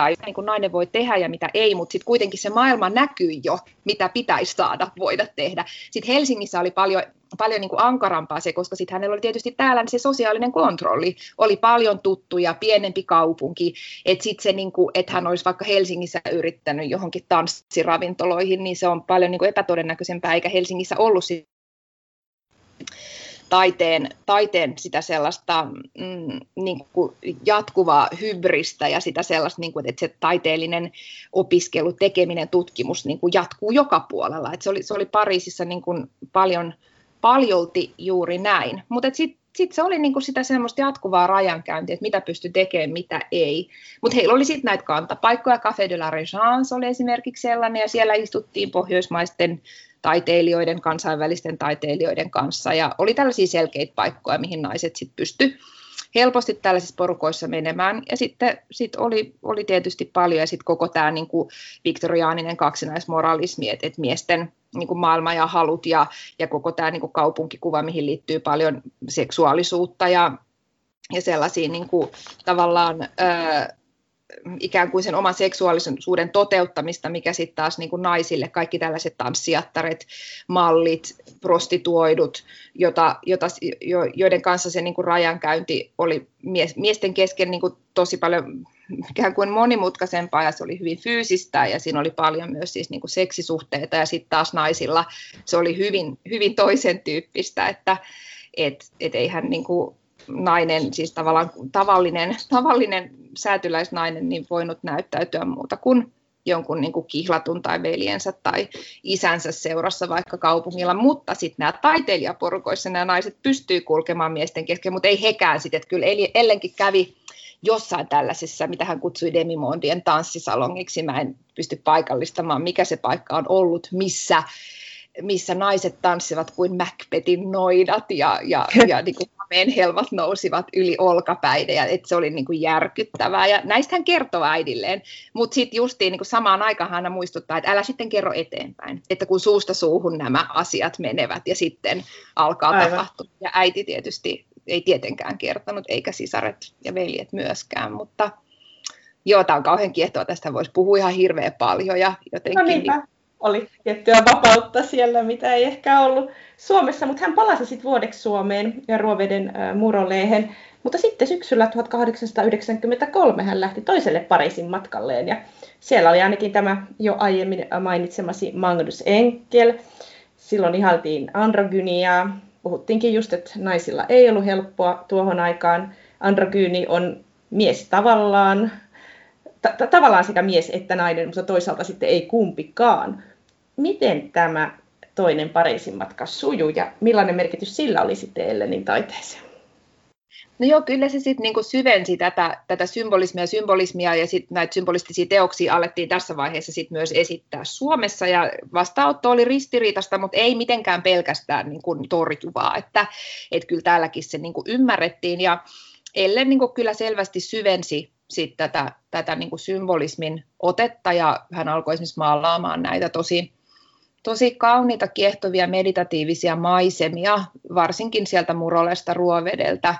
tai niin kuin nainen voi tehdä ja mitä ei, mutta sitten kuitenkin se maailma näkyy jo, mitä pitäisi saada voida tehdä. Sitten Helsingissä oli paljon, paljon niin kuin ankarampaa se, koska sitten hänellä oli tietysti täällä se sosiaalinen kontrolli. Oli paljon tuttuja, pienempi kaupunki, että sitten se, niin kuin, että hän olisi vaikka Helsingissä yrittänyt johonkin tanssiravintoloihin, niin se on paljon niin kuin epätodennäköisempää, eikä Helsingissä ollut sitä. Taiteen, taiteen sitä sellaista mm, niin kuin jatkuvaa hybristä ja sitä sellaista, niin kuin, että se taiteellinen opiskelu, tekeminen, tutkimus niin kuin jatkuu joka puolella. Et se oli, se oli Pariisissa niin kuin paljon, paljolti juuri näin, mutta sitten sit se oli niin kuin sitä semmoista jatkuvaa rajankäyntiä, että mitä pystyi tekemään, mitä ei. Mutta heillä oli sitten näitä kantapaikkoja, Café de la Regence oli esimerkiksi sellainen ja siellä istuttiin pohjoismaisten taiteilijoiden, kansainvälisten taiteilijoiden kanssa, ja oli tällaisia selkeitä paikkoja, mihin naiset sitten pysty helposti tällaisissa porukoissa menemään, ja sitten sit oli, oli tietysti paljon, ja sitten koko tämä niinku viktoriaaninen kaksinaismoralismi, että et miesten niinku maailma ja halut, ja, ja koko tämä niinku kaupunkikuva, mihin liittyy paljon seksuaalisuutta, ja, ja sellaisia niinku, tavallaan Öö, ikään kuin sen oman seksuaalisuuden toteuttamista, mikä sitten taas niin kuin naisille kaikki tällaiset tanssijattaret, mallit, prostituoidut, jota, jota, jo, joiden kanssa se niin kuin rajankäynti oli mies, miesten kesken niin kuin tosi paljon ikään kuin monimutkaisempaa ja se oli hyvin fyysistä ja siinä oli paljon myös siis niin kuin seksisuhteita ja sitten taas naisilla se oli hyvin, hyvin toisen tyyppistä, että et, et eihän niin kuin nainen, siis tavallaan tavallinen, tavallinen säätyläisnainen, niin voinut näyttäytyä muuta kuin jonkun niin kuin kihlatun tai veljensä tai isänsä seurassa vaikka kaupungilla, mutta sitten nämä taiteilijaporukoissa nämä naiset pystyy kulkemaan miesten kesken, mutta ei hekään sitten, että kyllä Ellenkin kävi jossain tällaisessa, mitä hän kutsui Demi Mondien tanssisalongiksi, mä en pysty paikallistamaan, mikä se paikka on ollut, missä, missä naiset tanssivat kuin Macbethin noidat ja, ja, ja niin kuin hameen helmat nousivat yli olkapäiden ja että se oli niin kuin järkyttävää ja näistä hän kertoo äidilleen, mutta sitten justiin niin kuin samaan aikaan aina muistuttaa, että älä sitten kerro eteenpäin, että kun suusta suuhun nämä asiat menevät ja sitten alkaa Aivan. tapahtua ja äiti tietysti ei tietenkään kertonut eikä sisaret ja veljet myöskään, mutta joo, tämä on kauhean kiehtoa, tästä voisi puhua ihan hirveän paljon ja jotenkin... No niinpä. Oli tiettyä vapautta siellä, mitä ei ehkä ollut Suomessa, mutta hän palasi sitten vuodeksi Suomeen ja Ruoveden Muroolehen. Mutta sitten syksyllä tuhatkahdeksansataayhdeksänkymmentäkolme hän lähti toiselle Pariisin matkalleen ja siellä oli ainakin tämä jo aiemmin mainitsemasi Magnus Enckell. Silloin ihailtiin androgyniaa. Puhuttiinkin just, että naisilla ei ollut helppoa tuohon aikaan. Androgyni on mies tavallaan. Tavallaan sekä mies että nainen, mutta toisaalta sitten ei kumpikaan. Miten tämä toinen Pariisin matka sujuu ja millainen merkitys sillä oli sitten Ellenin taiteeseen? No joo, kyllä se sitten niinku syvensi tätä, tätä symbolismia ja symbolismia ja sitten näitä symbolistisia teoksia alettiin tässä vaiheessa sitten myös esittää Suomessa ja vastaanotto oli ristiriitasta, mutta ei mitenkään pelkästään niinku torjuvaa, että et kyllä täälläkin se niinku ymmärrettiin ja Ellen niinku kyllä selvästi syvensi sit tätä, tätä niin kuin symbolismin otetta, ja hän alkoi esimerkiksi maalaamaan näitä tosi, tosi kauniita, kiehtovia, meditatiivisia maisemia, varsinkin sieltä Muroolesta, Ruovedeltä.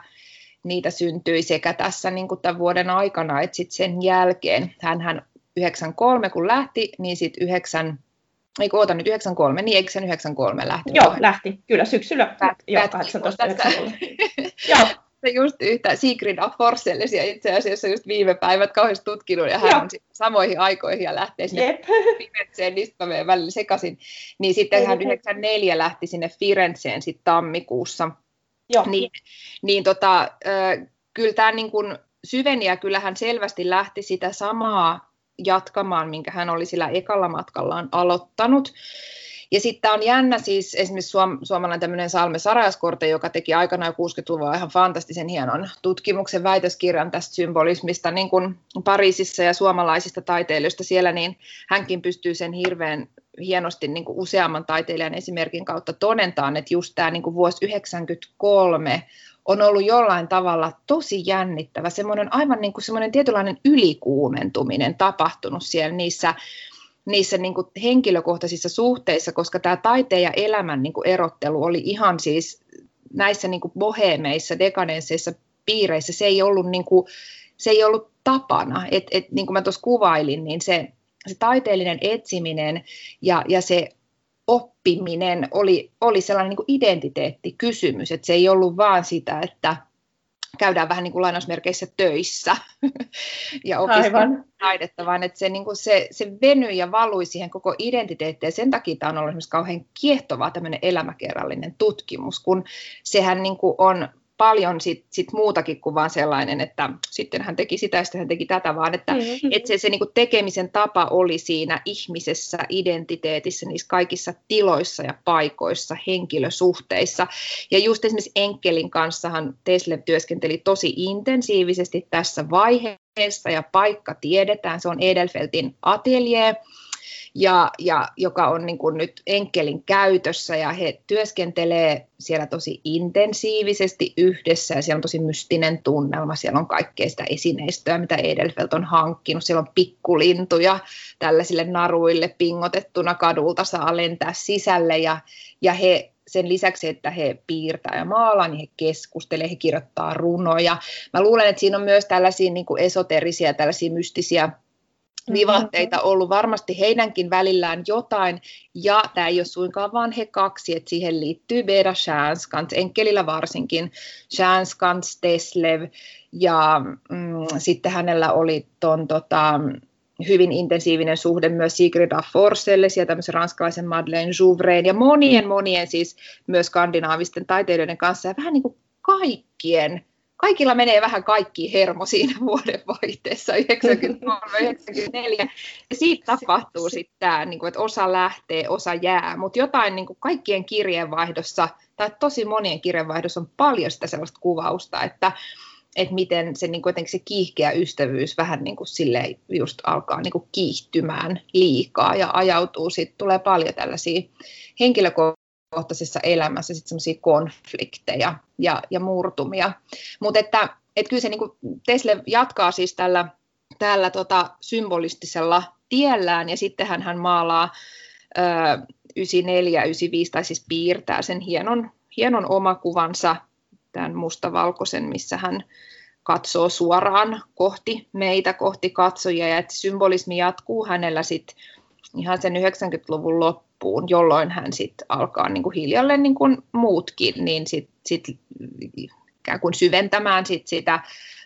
Niitä syntyi sekä tässä niin kuin tämän vuoden aikana, että sitten sen jälkeen, hänhän yhdeksänkymmentäkolme kun lähti, niin sitten yhdeksän, eikö oota nyt yhdeksänkymmentäkolme, niin eikö sen yhdeksänkymmentäkolme lähti? Joo, lähti, kyllä syksyllä, joo, kahdeksantoista yhdeksänkymmentäkolme. Se just yhtä Sigrid af Forselles ja itse asiassa just viime päivät kauheasti tutkinut ja hän on samoihin aikoihin ja lähtee sinne Firenzeen Listameen välillä sekaisin. Niin sitten hän yhdeksänkymmentäneljä lähti sinne Firenzeen sitten tammikuussa. Joo. Niin, niin tota, äh, kyllä tämä niin kun syveni ja kyllähän selvästi lähti sitä samaa jatkamaan, minkä hän oli sillä ekalla matkallaan aloittanut. Ja sitten on jännä siis esimerkiksi suom- suomalainen tämmöinen Salme Sarajaskorte, joka teki aikanaan kuusikymmentäluvulla ihan fantastisen hienon tutkimuksen väitöskirjan tästä symbolismista niin kuin Pariisissa ja suomalaisista taiteilijoista siellä, niin hänkin pystyy sen hirveän hienosti niin kuin useamman taiteilijan esimerkin kautta todentamaan, että just tämä niin kuin vuosi yhdeksänkymmentäkolme on ollut jollain tavalla tosi jännittävä, semmoinen aivan niin kuin semmoinen tietynlainen ylikuumentuminen tapahtunut siellä niissä, niissä niin kuin henkilökohtaisissa suhteissa, koska tämä taiteen ja elämän niin kuin erottelu oli ihan siis näissä niin kuin boheemeissa, dekadensseissa piireissä, se ei ollut niin kuin, se ei ollut tapana, että et, niin kuin mä tuossa kuvailin, niin se, se taiteellinen etsiminen ja, ja se oppiminen oli, oli sellainen niin kuin identiteettikysymys, että se ei ollut vaan sitä, että käydään vähän niin kuin lainausmerkeissä töissä ja opiskellaan taidetta, vaan että se, niin kuin se, se venyi ja valui siihen koko identiteettiin, ja sen takia tämä on ollut esimerkiksi kauhean kiehtovaa tämmöinen elämäkerrallinen tutkimus, kun sehän niin kuin on paljon sit, sit muutakin kuin vaan sellainen, että sitten hän teki sitä ja sitten hän teki tätä, vaan että mm-hmm. et se, se niin kuin tekemisen tapa oli siinä ihmisessä, identiteetissä, niissä kaikissa tiloissa ja paikoissa, henkilösuhteissa. Ja just esimerkiksi Enckellin kanssahan Thesleff työskenteli tosi intensiivisesti tässä vaiheessa, ja paikka tiedetään, se on Edelfeltin atelier, Ja, ja, joka on niin kuin nyt Enckellin käytössä, ja he työskentelee siellä tosi intensiivisesti yhdessä, ja siellä on tosi mystinen tunnelma, siellä on kaikkea sitä esineistöä, mitä Edelfelt on hankkinut, siellä on pikkulintuja tällaisille naruille pingotettuna kadulta saa lentää sisälle, ja, ja he sen lisäksi, että he piirtää ja maalaa, niin he keskustelee, he kirjoittaa runoja. Mä luulen, että siinä on myös tällaisia niin kuin esoterisia, tällaisia mystisiä vivahteita ollut varmasti heidänkin välillään jotain, ja tämä ei ole suinkaan vaan he kaksi, että siihen liittyy Beda Stjernschantz, Enckellillä varsinkin, Stjernschantz, Thesleff, ja mm, sitten hänellä oli ton, tota, hyvin intensiivinen suhde myös Sigrid af Forselles ja tämmöisen ranskalaisen Madeleine Jouvreen, ja monien monien siis myös skandinaavisten taiteilijoiden kanssa, ja vähän niin kuin kaikkien. Kaikilla menee vähän kaikki hermo siinä vuodenvaihteessa, yhdeksänkymmentäkolme yhdeksänkymmentäneljä. Ja siitä tapahtuu sitten tämä, että osa lähtee, osa jää. Mutta jotain kaikkien kirjeenvaihdossa, tai tosi monien kirjeenvaihdossa on paljon sitä sellaista kuvausta, että, että miten se, se kiihkeä ystävyys vähän niin kuin silleen just alkaa kiihtymään liikaa ja ajautuu. Sitten tulee paljon tällaisia henkilökohtaisia. kohtaisessa elämässä sitten semmoisia konflikteja ja, ja murtumia. Mutta että et kyllä se niinku Thesleff jatkaa siis tällä, tällä tota symbolistisella tiellään, ja sittenhän hän maalaa yhdeksänkymmentäneljä yhdeksänkymmentäviisi, tai siis piirtää sen hienon, hienon omakuvansa, tämän mustavalkoisen, missä hän katsoo suoraan kohti meitä, kohti katsojia, ja että symbolismi jatkuu hänellä sitten ihan sen yhdeksänkymmentäluvun loppuun, jolloin hän sitten alkaa niinku hiljalleen niin kuin muutkin, niin sitten sit ikään kuin syventämään sit sitä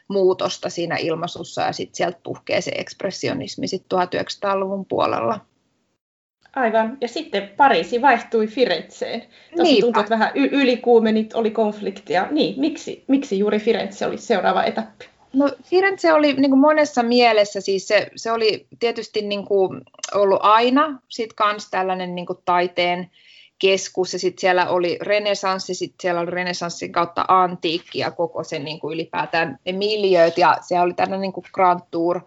muutosta siinä ilmaisussa, ja sitten sieltä puhkee se ekspressionismi sitten tuhatyhdeksänsataaluvun puolella. Aivan, ja sitten Pariisi vaihtui Firenzeen. Tuossa tuntuu, että vähän y- ylikuumenit, oli konfliktia. Niin, miksi, miksi juuri Firenze oli seuraava etappi? No, Firenze oli niin kuin monessa mielessä, siis se, se oli tietysti niin kuin ollut aina sit kans tällainen niin kuin taiteen keskus, ja sitten siellä oli renesanssi, sitten siellä oli renesanssin kautta antiikki ja koko sen niin kuin ylipäätään miljööt, ja se oli tällainen niin kuin Grand Tour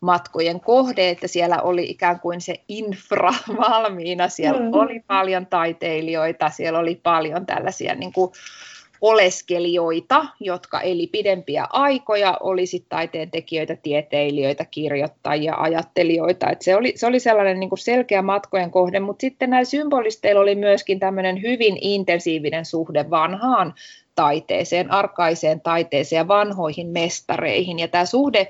matkojen kohde, että siellä oli ikään kuin se infra valmiina, siellä mm. oli paljon taiteilijoita, siellä oli paljon tällaisia niin kuin oleskelijoita, jotka eli pidempiä aikoja, oli sitten taiteentekijöitä, tieteilijöitä, kirjoittajia, ajattelijoita. Et se, oli, se oli sellainen niinku selkeä matkojen kohde, mutta sitten näillä symbolisteilla oli myöskin tämmöinen hyvin intensiivinen suhde vanhaan taiteeseen, arkaiseen taiteeseen ja vanhoihin mestareihin. Ja tämä suhde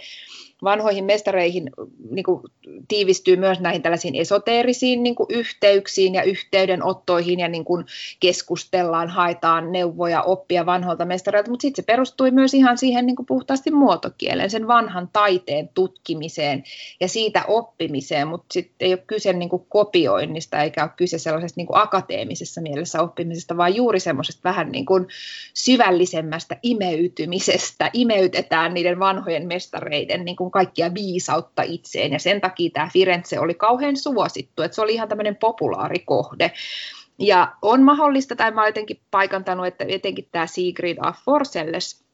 vanhoihin mestareihin niin kuin tiivistyy myös näihin tällaisiin esoteerisiin niin kuin yhteyksiin ja yhteydenottoihin, ja niin kuin keskustellaan, haetaan neuvoja, oppia vanhoilta mestareilta, mutta sitten se perustui myös ihan siihen niin kuin puhtaasti muotokieleen, sen vanhan taiteen tutkimiseen ja siitä oppimiseen, mutta sitten ei ole kyse niin kuin kopioinnista eikä ole kyse sellaisesta niin kuin akateemisessa mielessä oppimisesta, vaan juuri semmoisesta vähän niin kuin syvällisemmästä imeytymisestä, imeytetään niiden vanhojen mestareiden niin kuin kaikkia viisautta itseen, ja sen takia tämä Firenze oli kauhean suosittu, että se oli ihan tämmöinen populaarikohde. Ja on mahdollista, tai mä olen jotenkin paikantanut, että etenkin tämä Sigrid af Forselles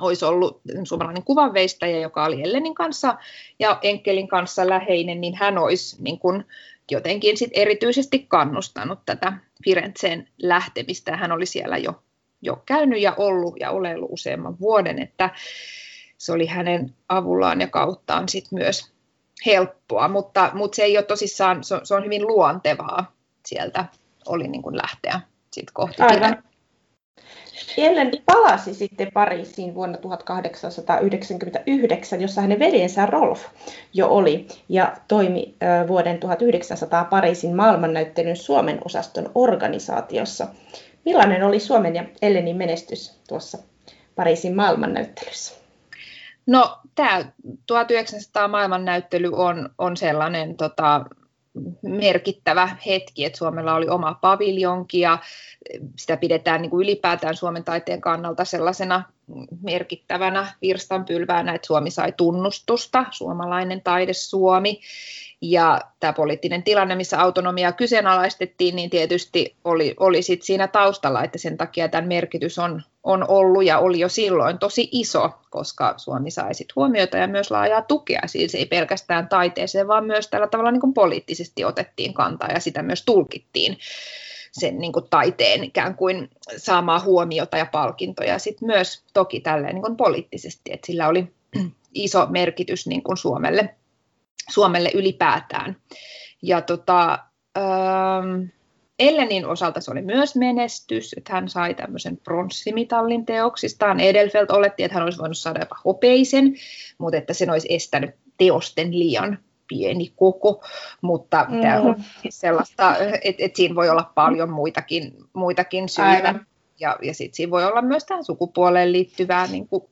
olisi ollut suomalainen kuvanveistäjä, joka oli Ellenin kanssa ja Enckellin kanssa läheinen, niin hän olisi niin kuin jotenkin sit erityisesti kannustanut tätä Firenzeen lähtemistä. Hän oli siellä jo, jo käynyt ja ollut ja oleillut useamman vuoden, että se oli hänen avullaan ja kauttaan sit myös helppoa, mutta, mutta se ei ole tosissaan, se on, se on hyvin luontevaa sieltä oli niin kuin lähteä sit kohti. Aivan. Ellen palasi sitten Pariisiin vuonna tuhatkahdeksansataayhdeksänkymmentäyhdeksän, jossa hänen veljensä Rolf jo oli ja toimi vuoden tuhatyhdeksänsataa Pariisin maailmannäyttelyn Suomen osaston organisaatiossa. Millainen oli Suomen ja Ellenin menestys tuossa Pariisin maailmannäyttelyssä? No, tämä tuhatyhdeksänsataa maailmannäyttely on, on sellainen tota, merkittävä hetki, että Suomella oli oma paviljonki ja sitä pidetään niin kuin ylipäätään Suomen taiteen kannalta sellaisena merkittävänä virstanpylväänä, että Suomi sai tunnustusta, suomalainen taide Suomi. Ja tämä poliittinen tilanne, missä autonomiaa kyseenalaistettiin, niin tietysti oli, oli sit siinä taustalla, että sen takia tämän merkitys on, on ollut ja oli jo silloin tosi iso, koska Suomi sai sit huomiota ja myös laajaa tukea. Siis ei pelkästään taiteeseen, vaan myös tällä tavalla niin kuin poliittisesti otettiin kantaa ja sitä myös tulkittiin sen niin kuin taiteen ikään kuin saamaa huomiota ja palkintoja. Sitten myös toki tälleen niin kuin poliittisesti, että sillä oli iso merkitys niin kuin Suomelle. Suomelle ylipäätään. Ja tota, ähm, Ellenin osalta se oli myös menestys, että hän sai tämmöisen pronssimitallin teoksistaan. Edelfelt oletti, että hän olisi voinut saada jopa hopeisen, mutta että sen olisi estänyt teosten liian pieni koko, mutta mm-hmm. tämä on sellaista, että et siinä voi olla paljon muitakin, muitakin syitä. Ja, ja sitten siinä voi olla myös tähän sukupuoleen liittyvää niin kuin,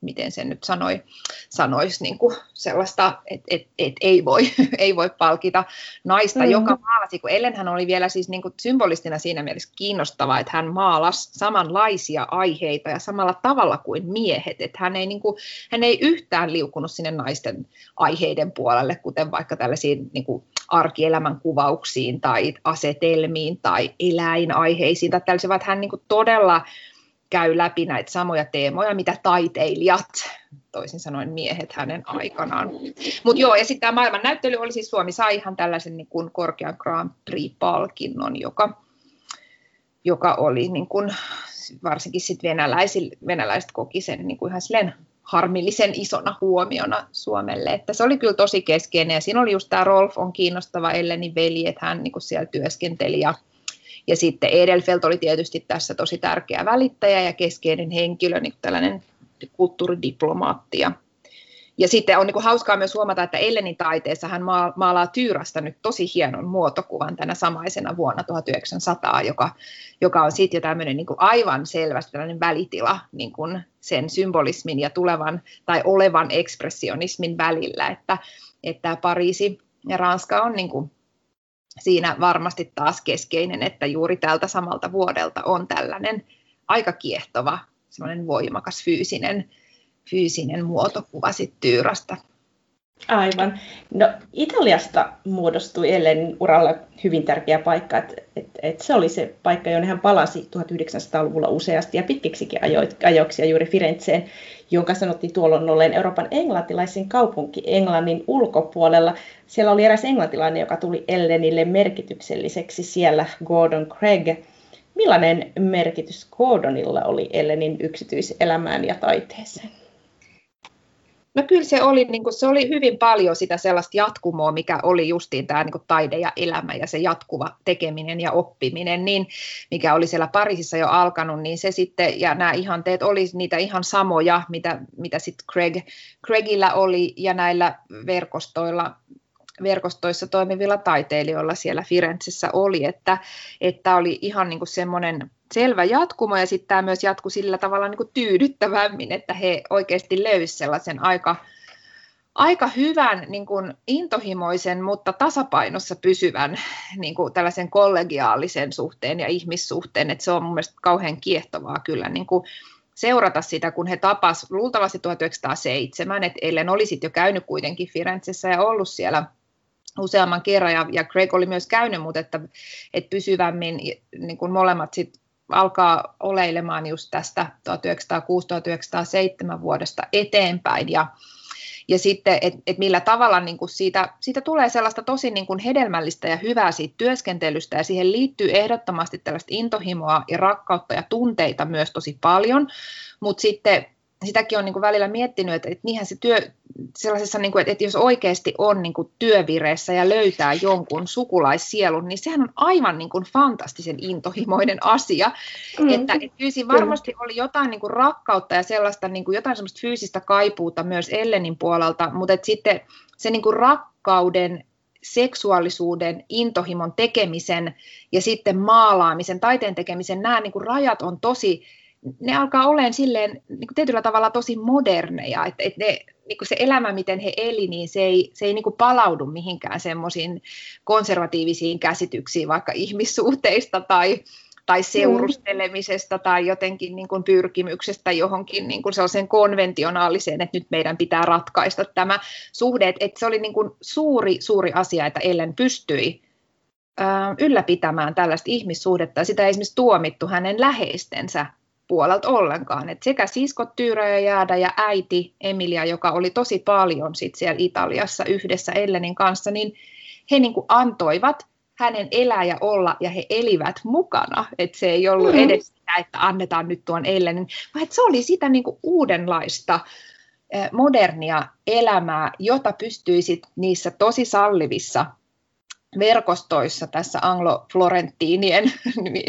miten sen nyt sanoi, sanoisi niin kuin sellaista, että et, et ei, voi, ei voi palkita naista, mm-hmm. joka maalasi, kun Ellenhän oli vielä siis niin kuin symbolistina siinä mielessä kiinnostava, että hän maalasi samanlaisia aiheita ja samalla tavalla kuin miehet, että hän ei, niin kuin, hän ei yhtään liukunut sinne naisten aiheiden puolelle, kuten vaikka tällaisiin niin kuin arkielämän kuvauksiin tai asetelmiin tai eläinaiheisiin tai tällaisiin, vaan hän niin kuin todella käy läpi näitä samoja teemoja, mitä taiteilijat, toisin sanoen miehet hänen aikanaan. Mutta joo, ja sitten tämä maailmannäyttely oli siis Suomi sai ihan tällaisen niin kuin korkean Grand Prix-palkinnon, joka, joka oli niin kuin, varsinkin sitten venäläiset koki sen niin kuin ihan silleen harmillisen isona huomiona Suomelle. Että se oli kyllä tosi keskeinen, ja siinä oli just tämä Rolf on kiinnostava Ellenin veli, että hän niin kuin siellä työskenteli, ja Ja sitten Edelfelt oli tietysti tässä tosi tärkeä välittäjä ja keskeinen henkilö, niin tällainen kulttuuridiplomaatti. Ja sitten on niin kuin hauskaa myös huomata, että Ellenin taiteessa hän maalaa Tyyrästä nyt tosi hienon muotokuvan tänä samaisena vuonna tuhatyhdeksänsataa, joka, joka on sitten jo tämmöinen niin kuin aivan selvästi tällainen välitila niin kuin sen symbolismin ja tulevan tai olevan ekspressionismin välillä, että, että Pariisi ja Ranska on niin kuin siinä varmasti taas keskeinen, että juuri tältä samalta vuodelta on tällainen aika kiehtova, semmoinen voimakas fyysinen, fyysinen muotokuva sitten Tyyrästä. Aivan. No, Italiasta muodostui Ellenin uralla hyvin tärkeä paikka, että et, et se oli se paikka, jonne hän palasi tuhatyhdeksänsataaluvulla useasti ja pitkiksikin ajoiksi ja juuri Firenzeen, jonka sanottiin tuolloin olleen Euroopan englantilaisin kaupunki Englannin ulkopuolella. Siellä oli eräs englantilainen, joka tuli Ellenille merkitykselliseksi siellä, Gordon Craig. Millainen merkitys Gordonilla oli Ellenin yksityiselämään ja taiteeseen? No kyllä se oli, niin kuin, se oli hyvin paljon sitä sellaista jatkumoa, mikä oli justiin tämä niin kuin taide ja elämä ja se jatkuva tekeminen ja oppiminen, niin, mikä oli siellä Pariisissa jo alkanut, niin se sitten, ja nämä ihanteet oli niitä ihan samoja, mitä, mitä sitten Craig, Craigillä oli ja näillä verkostoilla, verkostoissa toimivilla taiteilijoilla siellä Firenzessä oli, että, että oli ihan niin kuin semmoinen selvä jatkumo, ja sitten tämä myös jatkui sillä tavalla niin kuin tyydyttävämmin, että he oikeasti löysivät sellaisen aika, aika hyvän, niin kuin intohimoisen, mutta tasapainossa pysyvän niin kuin tällaisen kollegiaalisen suhteen ja ihmissuhteen, että se on mun mielestä kauhean kiehtovaa kyllä niin kuin seurata sitä, kun he tapasivat luultavasti tuhatyhdeksänsataaseitsemän, että Ellen oli sitten jo käynyt kuitenkin Firenzessä ja ollut siellä useamman kerran, ja, ja Craig oli myös käynyt, mutta että, että pysyvämmin niin kuin molemmat sitten alkaa oleilemaan just tästä tuhatyhdeksänsataakuusi tuhatyhdeksänsataaseitsemän vuodesta eteenpäin, ja, ja sitten, että et millä tavalla niin kuin siitä, siitä tulee sellaista tosi niin kuin hedelmällistä ja hyvää siitä työskentelystä, ja siihen liittyy ehdottomasti tällaista intohimoa ja rakkautta ja tunteita myös tosi paljon, mutta sitten sitäkin on niin kuin välillä miettinyt, että, että niinhän se työ, sellaisessa, niin kuin, että, että jos oikeasti on niin kuin työvireessä ja löytää jonkun sukulaissielun, niin sehän on aivan niin kuin fantastisen intohimoinen asia. Mm. Että, että kyllä varmasti oli jotain niin kuin rakkautta ja sellaista, niin kuin jotain sellaista fyysistä kaipuuta myös Ellenin puolelta, mutta että sitten se niin kuin rakkauden, seksuaalisuuden, intohimon tekemisen ja sitten maalaamisen, taiteen tekemisen, nämä niin kuin rajat on tosi... Ne alkaa olemaan silleen, niin kuin tietyllä tavalla tosi moderneja, että, että ne, niin kuin se elämä, miten he eli, niin se ei, se ei niin kuin palaudu mihinkään semmoisiin konservatiivisiin käsityksiin vaikka ihmissuhteista tai, tai seurustelemisesta tai jotenkin niin kuin pyrkimyksestä johonkin niin kuin sellaiseen konventionaaliseen, että nyt meidän pitää ratkaista tämä suhde. Että se oli niin kuin suuri, suuri asia, että Ellen pystyi ylläpitämään tällaista ihmissuhdetta ja sitä ei esimerkiksi tuomittu hänen läheistensä puolelta ollenkaan. Et sekä siskot Tyyrä ja Jäädä ja äiti Emilia, joka oli tosi paljon sit siellä Italiassa yhdessä Ellenin kanssa, niin he niinku antoivat hänen elää ja olla ja he elivät mukana. Et se ei ollut mm-hmm. edes sitä, että annetaan nyt tuon Ellenin, vaan se oli sitä niinku uudenlaista modernia elämää, jota pystyisit niissä tosi sallivissa verkostoissa tässä anglo-florenttiinien,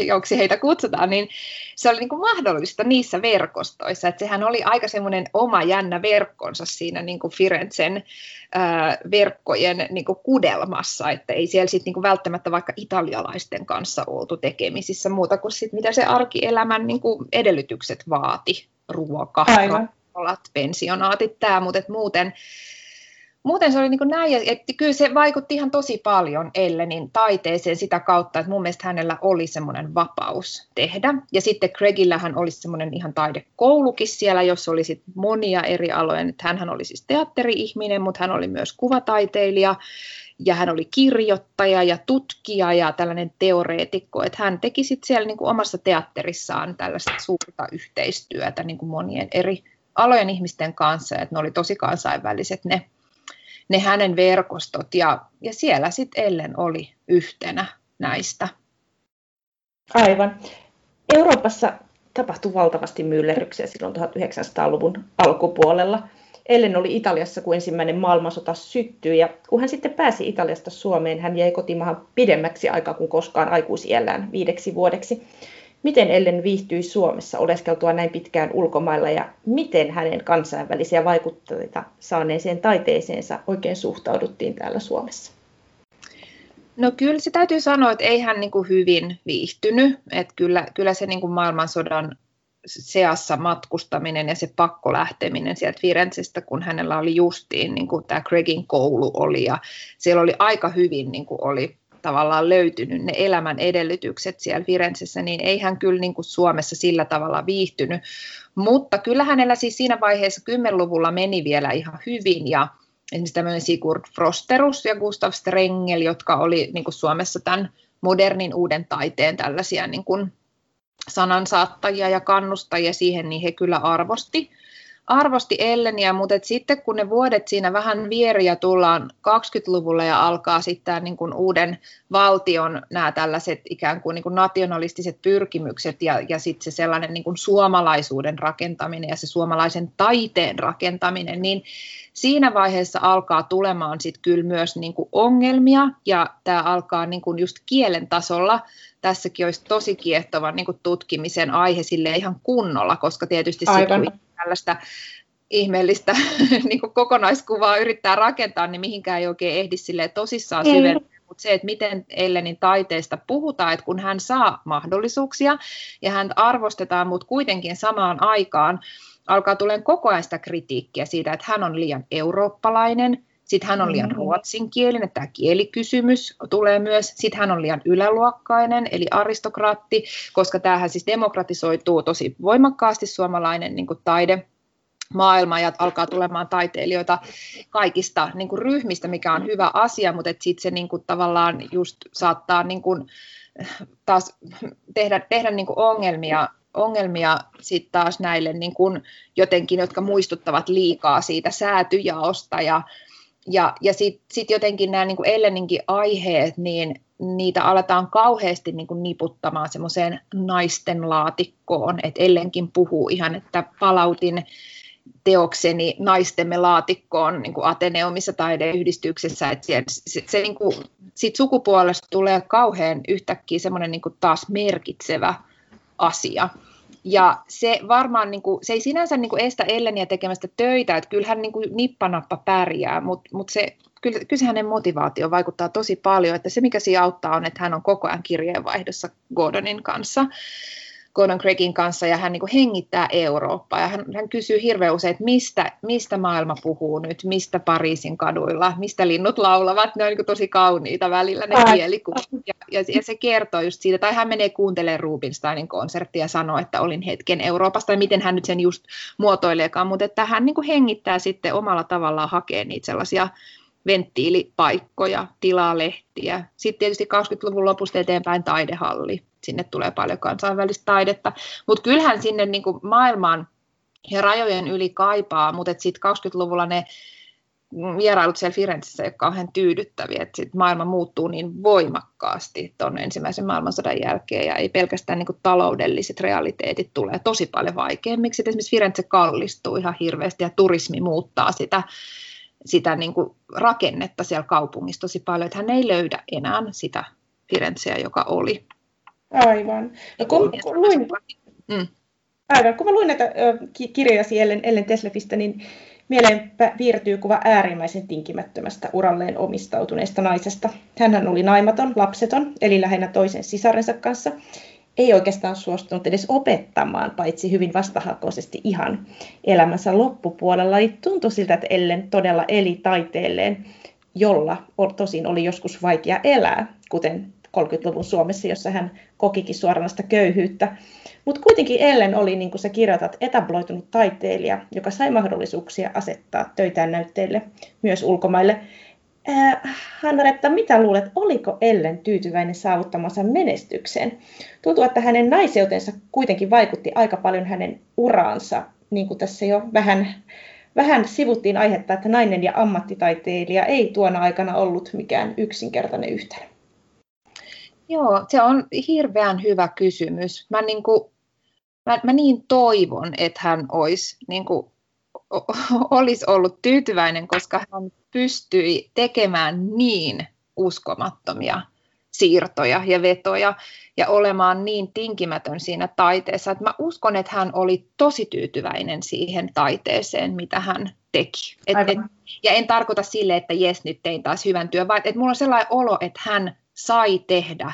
joksi heitä kutsutaan, niin se oli niin kuin mahdollista niissä verkostoissa. Että sehän oli aika semmoinen oma jännä verkkonsa siinä niin kuin Firenzen ää, verkkojen niin kuin kudelmassa, että ei siellä sitten niin kuin välttämättä vaikka italialaisten kanssa oltu tekemisissä muuta kuin sit, mitä se arkielämän niin kuin edellytykset vaati, ruoka, ravintolat, pensionaatit, tämä, mutta muuten... Muuten se oli niin kuin näin, että kyllä se vaikutti ihan tosi paljon Ellenin taiteeseen sitä kautta, että mun mielestä hänellä oli semmoinen vapaus tehdä. Ja sitten Craigillähän oli semmoinen ihan taidekoulukin siellä, jossa oli sit monia eri aloja. Hänhän oli siis teatteri-ihminen, mutta hän oli myös kuvataiteilija ja hän oli kirjoittaja ja tutkija ja tällainen teoreetikko. Että hän teki sitten siellä niin kuin omassa teatterissaan tällaista suurta yhteistyötä niin kuin monien eri alojen ihmisten kanssa. Että ne oli tosi kansainväliset ne. ne hänen verkostot, ja, ja siellä sitten Ellen oli yhtenä näistä. Aivan. Euroopassa tapahtui valtavasti myllerryksiä silloin tuhatyhdeksänsataaluvun alkupuolella. Ellen oli Italiassa, kun ensimmäinen maailmansota syttyi, ja kun hän sitten pääsi Italiasta Suomeen, hän jäi kotimaahan pidemmäksi aikaa kuin koskaan aikuisiällään, viideksi vuodeksi. Miten Ellen viihtyi Suomessa oleskeltua näin pitkään ulkomailla ja miten hänen kansainvälisiä vaikutteita saaneeseen taiteeseensa oikein suhtauduttiin täällä Suomessa? No kyllä se täytyy sanoa, että ei hän niin kuin hyvin viihtynyt. Että kyllä, kyllä se niin kuin maailmansodan seassa matkustaminen ja se pakko lähteminen sieltä Firenzestä, kun hänellä oli justiin niin kuin tämä Craigin koulu oli ja siellä oli aika hyvin niin kuin oli tavallaan löytynyt ne elämän edellytykset siellä Firenzessä, niin ei hän kyllä niin kuin Suomessa sillä tavalla viihtynyt. Mutta kyllä hänellä siis siinä vaiheessa kymmenluvulla meni vielä ihan hyvin, ja esimerkiksi tämmöinen Sigurd Frosterus ja Gustav Strengel, jotka oli niin kuin Suomessa tämän modernin uuden taiteen tällaisia niin kuin sanansaattajia ja kannustajia siihen, niin he kyllä arvosti. Arvosti Elleniä, mutta sitten kun ne vuodet siinä vähän vieriä tullaan kaksikymmentäluvulle ja alkaa sitten niin kuin uuden valtion nämä tällaiset ikään kuin, niin kuin nationalistiset pyrkimykset ja, ja sitten se sellainen niin kuin suomalaisuuden rakentaminen ja se suomalaisen taiteen rakentaminen, niin siinä vaiheessa alkaa tulemaan sitten kyllä myös niin kuin ongelmia ja tämä alkaa niin kuin just kielen tasolla. Tässäkin olisi tosi kiehtova niin kuin tutkimisen aihe sille ihan kunnolla, koska tietysti sitten tällaista ihmeellistä niin kuin kokonaiskuvaa yrittää rakentaa, niin mihinkään ei oikein ehdi silleen tosissaan syventää. Mutta se, että miten Ellenin taiteesta puhutaan, että kun hän saa mahdollisuuksia ja hän arvostetaan, mutta kuitenkin samaan aikaan alkaa tulemaan koko ajan sitä kritiikkiä siitä, että hän on liian eurooppalainen, sitten hän on liian ruotsinkielinen, tämä kielikysymys tulee myös. Sitten hän on liian yläluokkainen, eli aristokraatti, koska tämähän siis demokratisoituu tosi voimakkaasti suomalainen niin kuin taidemaailma ja alkaa tulemaan taiteilijoita kaikista niin kuin ryhmistä, mikä on hyvä asia, mutta sitten se niin kuin tavallaan just saattaa niin kuin taas tehdä, tehdä niin kuin ongelmia. ongelmia sitten taas näille niin kun jotenkin, jotka muistuttavat liikaa siitä säätyjaosta ja, ja, ja sitten sit jotenkin nämä niin kun Elleninkin aiheet, niin niitä aletaan kauheasti niin kuin niputtamaan semmoiseen naisten laatikkoon. Et Ellenkin puhuu ihan, että palautin teokseni naistemme laatikkoon niin kuin Ateneumissa taideyhdistyksessä. Et se, se, se niin kuin, siitä sukupuolesta tulee kauhean yhtäkkiä semmoinen niin kuin taas merkitsevä asia. Ja se varmaan, niin kuin, se ei sinänsä niin kuin estä Elleniä tekemästä töitä, että kyllähän niin kuin nippanappa pärjää, mutta mut se... Kyllä, kyllä se hänen motivaatio vaikuttaa tosi paljon, että se mikä siinä auttaa on, että hän on koko ajan kirjeenvaihdossa Gordonin kanssa, Gordon Craigin kanssa, ja hän niin kuin hengittää Eurooppaa, ja hän, hän kysyy hirveän usein, että mistä, mistä maailma puhuu nyt, mistä Pariisin kaduilla, mistä linnut laulavat, ne on niin kuin tosi kauniita välillä ne kielikuvat, ja, ja, ja se kertoo just siitä, tai hän menee kuuntelemaan Rubinsteinin konserttia ja sanoo, että olin hetken Euroopasta, ja miten hän nyt sen just muotoileekaan, mutta että hän niin kuin hengittää sitten omalla tavallaan hakee niitä sellaisia venttiilipaikkoja, tilaa lehtiä. Sitten tietysti kaksikymmentäluvun lopusta eteenpäin taidehalli. Sinne tulee paljon kansainvälistä taidetta. Mutta kyllähän sinne niin kuin maailmaan ja rajojen yli kaipaa, mutta sitten kaksikymmentäluvulla ne vierailut siellä Firenzessä ei ole kauhean tyydyttäviä. Et sit maailma muuttuu niin voimakkaasti tuon ensimmäisen maailmansodan jälkeen, ja ei pelkästään niin kuin taloudelliset realiteetit tulee tosi paljon vaikeammiksi. Et esimerkiksi Firenze kallistuu ihan hirveästi, ja turismi muuttaa sitä. sitä niin kuin rakennetta siellä kaupungissa tosi paljon, että hän ei löydä enää sitä Firenzeä, joka oli. Aivan. No, kun, kun, luin, mm. aivan. kun mä luin näitä kirjojasi Ellen, Ellen Thesleffistä, niin mieleen piirtyy kuva äärimmäisen tinkimättömästä uralleen omistautuneesta naisesta. Hänhän oli naimaton, lapseton, eli lähinnä toisen sisarensa kanssa. Ei oikeastaan suostunut edes opettamaan, paitsi hyvin vastahakoisesti ihan elämänsä loppupuolella. Eli tuntui siltä, että Ellen todella eli taiteelleen, jolla tosin oli joskus vaikea elää, kuten kolmekymmentäluvun Suomessa, jossa hän kokikin suoranaista köyhyyttä. Mutta kuitenkin Ellen oli, niin kuin sä kirjoitat, etabloitunut taiteilija, joka sai mahdollisuuksia asettaa töitään näytteille myös ulkomaille. Hanna-Reetta, mitä luulet, oliko Ellen tyytyväinen saavuttamansa menestykseen? Tuntuu, että hänen naiseutensa kuitenkin vaikutti aika paljon hänen uraansa, niin kuin tässä jo vähän, vähän sivuttiin aihetta, että nainen ja ammattitaiteilija ei tuona aikana ollut mikään yksinkertainen yhtälö. Joo, se on hirveän hyvä kysymys. Mä niin, kuin, mä, mä niin toivon, että hän olisi... Niin kuin olisi ollut tyytyväinen, koska hän pystyi tekemään niin uskomattomia siirtoja ja vetoja ja olemaan niin tinkimätön siinä taiteessa, että mä uskon, että hän oli tosi tyytyväinen siihen taiteeseen, mitä hän teki. Et, et, ja en tarkoita sille, että jes, nyt tein taas hyvän työn, vaan että mulla on sellainen olo, että hän sai tehdä,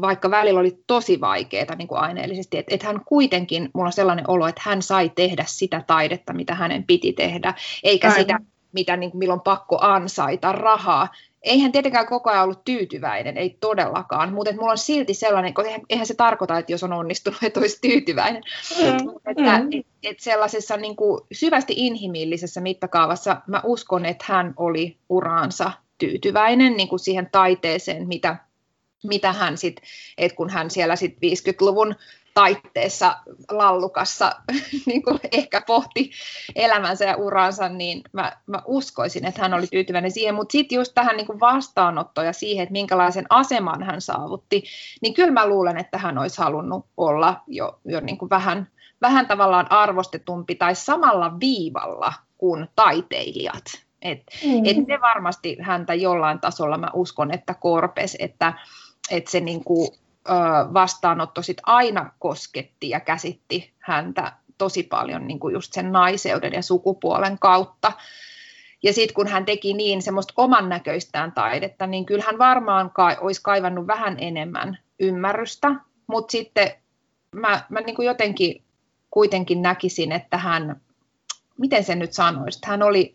vaikka välillä oli tosi vaikeaa niin kuin aineellisesti, että et hän kuitenkin, mulla on sellainen olo, että hän sai tehdä sitä taidetta, mitä hänen piti tehdä, eikä Aivan. sitä, mitä, niin kuin, milloin pakko ansaita rahaa. Eihän tietenkään koko ajan ollut tyytyväinen, ei todellakaan, mutta mulla on silti sellainen, kun eihän se tarkoita, että jos on onnistunut, että olisi tyytyväinen. Mm. Että, mm. Et, et sellaisessa niin kuin syvästi inhimillisessä mittakaavassa mä uskon, että hän oli uraansa tyytyväinen niin kuin siihen taiteeseen, mitä mitä hän sitten, että kun hän siellä sitten viisikymmentäluvun taitteessa lallukassa niin kuin ehkä pohti elämänsä ja uransa, niin mä, mä uskoisin, että hän oli tyytyväinen siihen. Mutta sitten just tähän niin kuin vastaanottoon ja siihen, että minkälaisen aseman hän saavutti, niin kyllä mä luulen, että hän olisi halunnut olla jo, jo niin kuin vähän, vähän tavallaan arvostetumpi tai samalla viivalla kuin taiteilijat. Että mm. et se varmasti häntä jollain tasolla, mä uskon, että korpes, että että se niin kuin, vastaanotto sit aina kosketti ja käsitti häntä tosi paljon niin kuin just sen naiseuden ja sukupuolen kautta. Ja sitten kun hän teki niin semmoista oman näköistään taidetta, niin kyllähän varmaan kai, olisi kaivannut vähän enemmän ymmärrystä. Mutta sitten mä, mä niin kuin jotenkin kuitenkin näkisin, että hän, miten sen nyt sanoisi, että hän oli...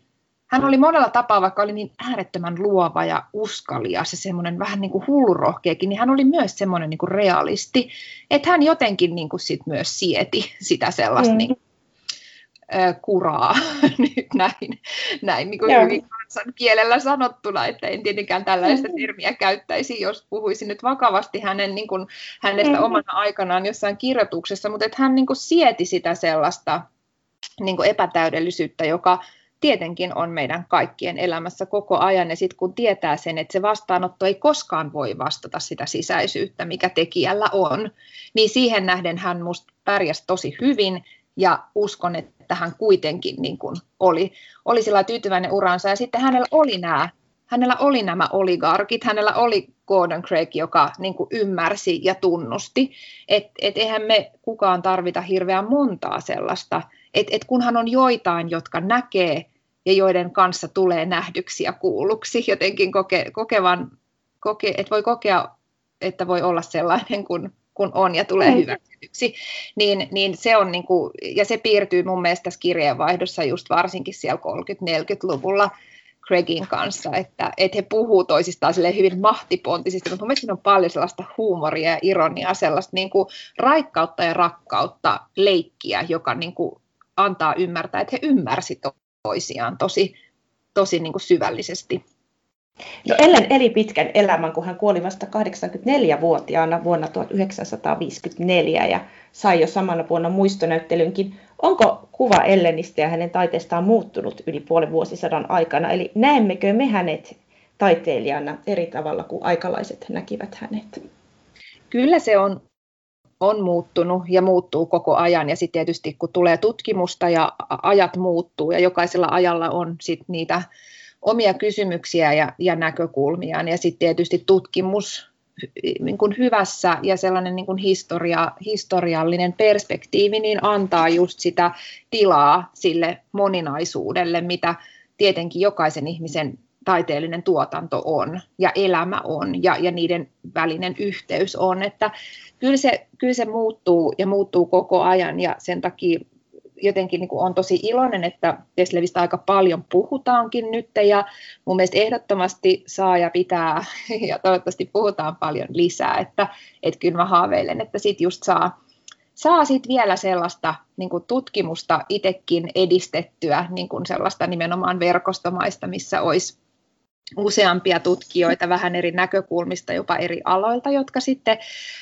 Hän oli monella tapaa, vaikka oli niin äärettömän luova ja uskalias ja semmoinen vähän niin kuin hullurohkeakin, niin hän oli myös semmoinen niin kuin realisti, että hän jotenkin niin kuin sit myös sieti sitä sellaista mm. niin, äh, kuraa nyt näin, näin niin kuin hyvin kansankielellä sanottuna, että en tietenkään tällaista termiä käyttäisi, jos puhuisin nyt vakavasti hänen, niin kuin, hänestä mm. omana aikanaan jossain kirjoituksessa, mutta että hän niin kuin sieti sitä sellaista niin kuin epätäydellisyyttä, joka tietenkin on meidän kaikkien elämässä koko ajan. Ja sitten kun tietää sen, että se vastaanotto ei koskaan voi vastata sitä sisäisyyttä, mikä tekijällä on, niin siihen nähden hän musta pärjäsi tosi hyvin. Ja uskon, että hän kuitenkin niin kuin oli, oli sillä tyytyväinen uransa. Ja sitten hänellä oli nämä, hänellä oli nämä oligarkit, hänellä oli Gordon Craig, joka niin kuin ymmärsi ja tunnusti, että et eihän me kukaan tarvita hirveän montaa sellaista, että et kunhan on joitain, jotka näkee ja joiden kanssa tulee nähdyksi ja kuulluksi, jotenkin koke, kokevan, koke, että voi kokea, että voi olla sellainen kuin kun on ja tulee hyväksytyksi, niin, niin se on niin kuin, ja se piirtyy mun mielestä tässä kirjeenvaihdossa just varsinkin siellä kolmekymmentä-neljäkymmentäluvulla Craigin kanssa, että, että he puhuu toisistaan hyvin mahtipontisesti, mutta mun mielestä on paljon sellaista huumoria ja ironiaa, sellaista niin kuin raikkautta ja rakkautta, leikkiä, joka niin kuin antaa ymmärtää, että he ymmärsivät toisiaan tosi, tosi niin kuin syvällisesti. Eli Ellen eli pitkän elämän, kun hän kuoli vasta kahdeksankymmentäneljävuotiaana vuonna tuhatyhdeksänsataaviisikymmentäneljä ja sai jo samana vuonna muistonäyttelynkin. Onko kuva Ellenistä ja hänen taiteestaan muuttunut yli puolen vuosisadan aikana? Eli näemmekö me hänet taiteilijana eri tavalla kuin aikalaiset näkivät hänet? Kyllä se on, on muuttunut ja muuttuu koko ajan. Ja sitten tietysti kun tulee tutkimusta ja ajat muuttuu ja jokaisella ajalla on sit niitä omia kysymyksiä ja, ja näkökulmiaan, ja sitten tietysti tutkimus niin kuin hyvässä ja sellainen niin kuin historia, historiallinen perspektiivi niin antaa just sitä tilaa sille moninaisuudelle, mitä tietenkin jokaisen ihmisen taiteellinen tuotanto on ja elämä on ja, ja niiden välinen yhteys on, että kyllä se, kyllä se muuttuu ja muuttuu koko ajan ja sen takia jotenkin niin kuin on tosi iloinen, että Thesleffistä aika paljon puhutaankin nyt ja mun mielestä ehdottomasti saa ja pitää ja toivottavasti puhutaan paljon lisää, että et kyllä mä haaveilen, että sit just saa, saa sit vielä sellaista niin kuin tutkimusta itsekin edistettyä, niin kuin sellaista nimenomaan verkostomaista, missä olisi useampia tutkijoita vähän eri näkökulmista, jopa eri aloilta, jotka sitten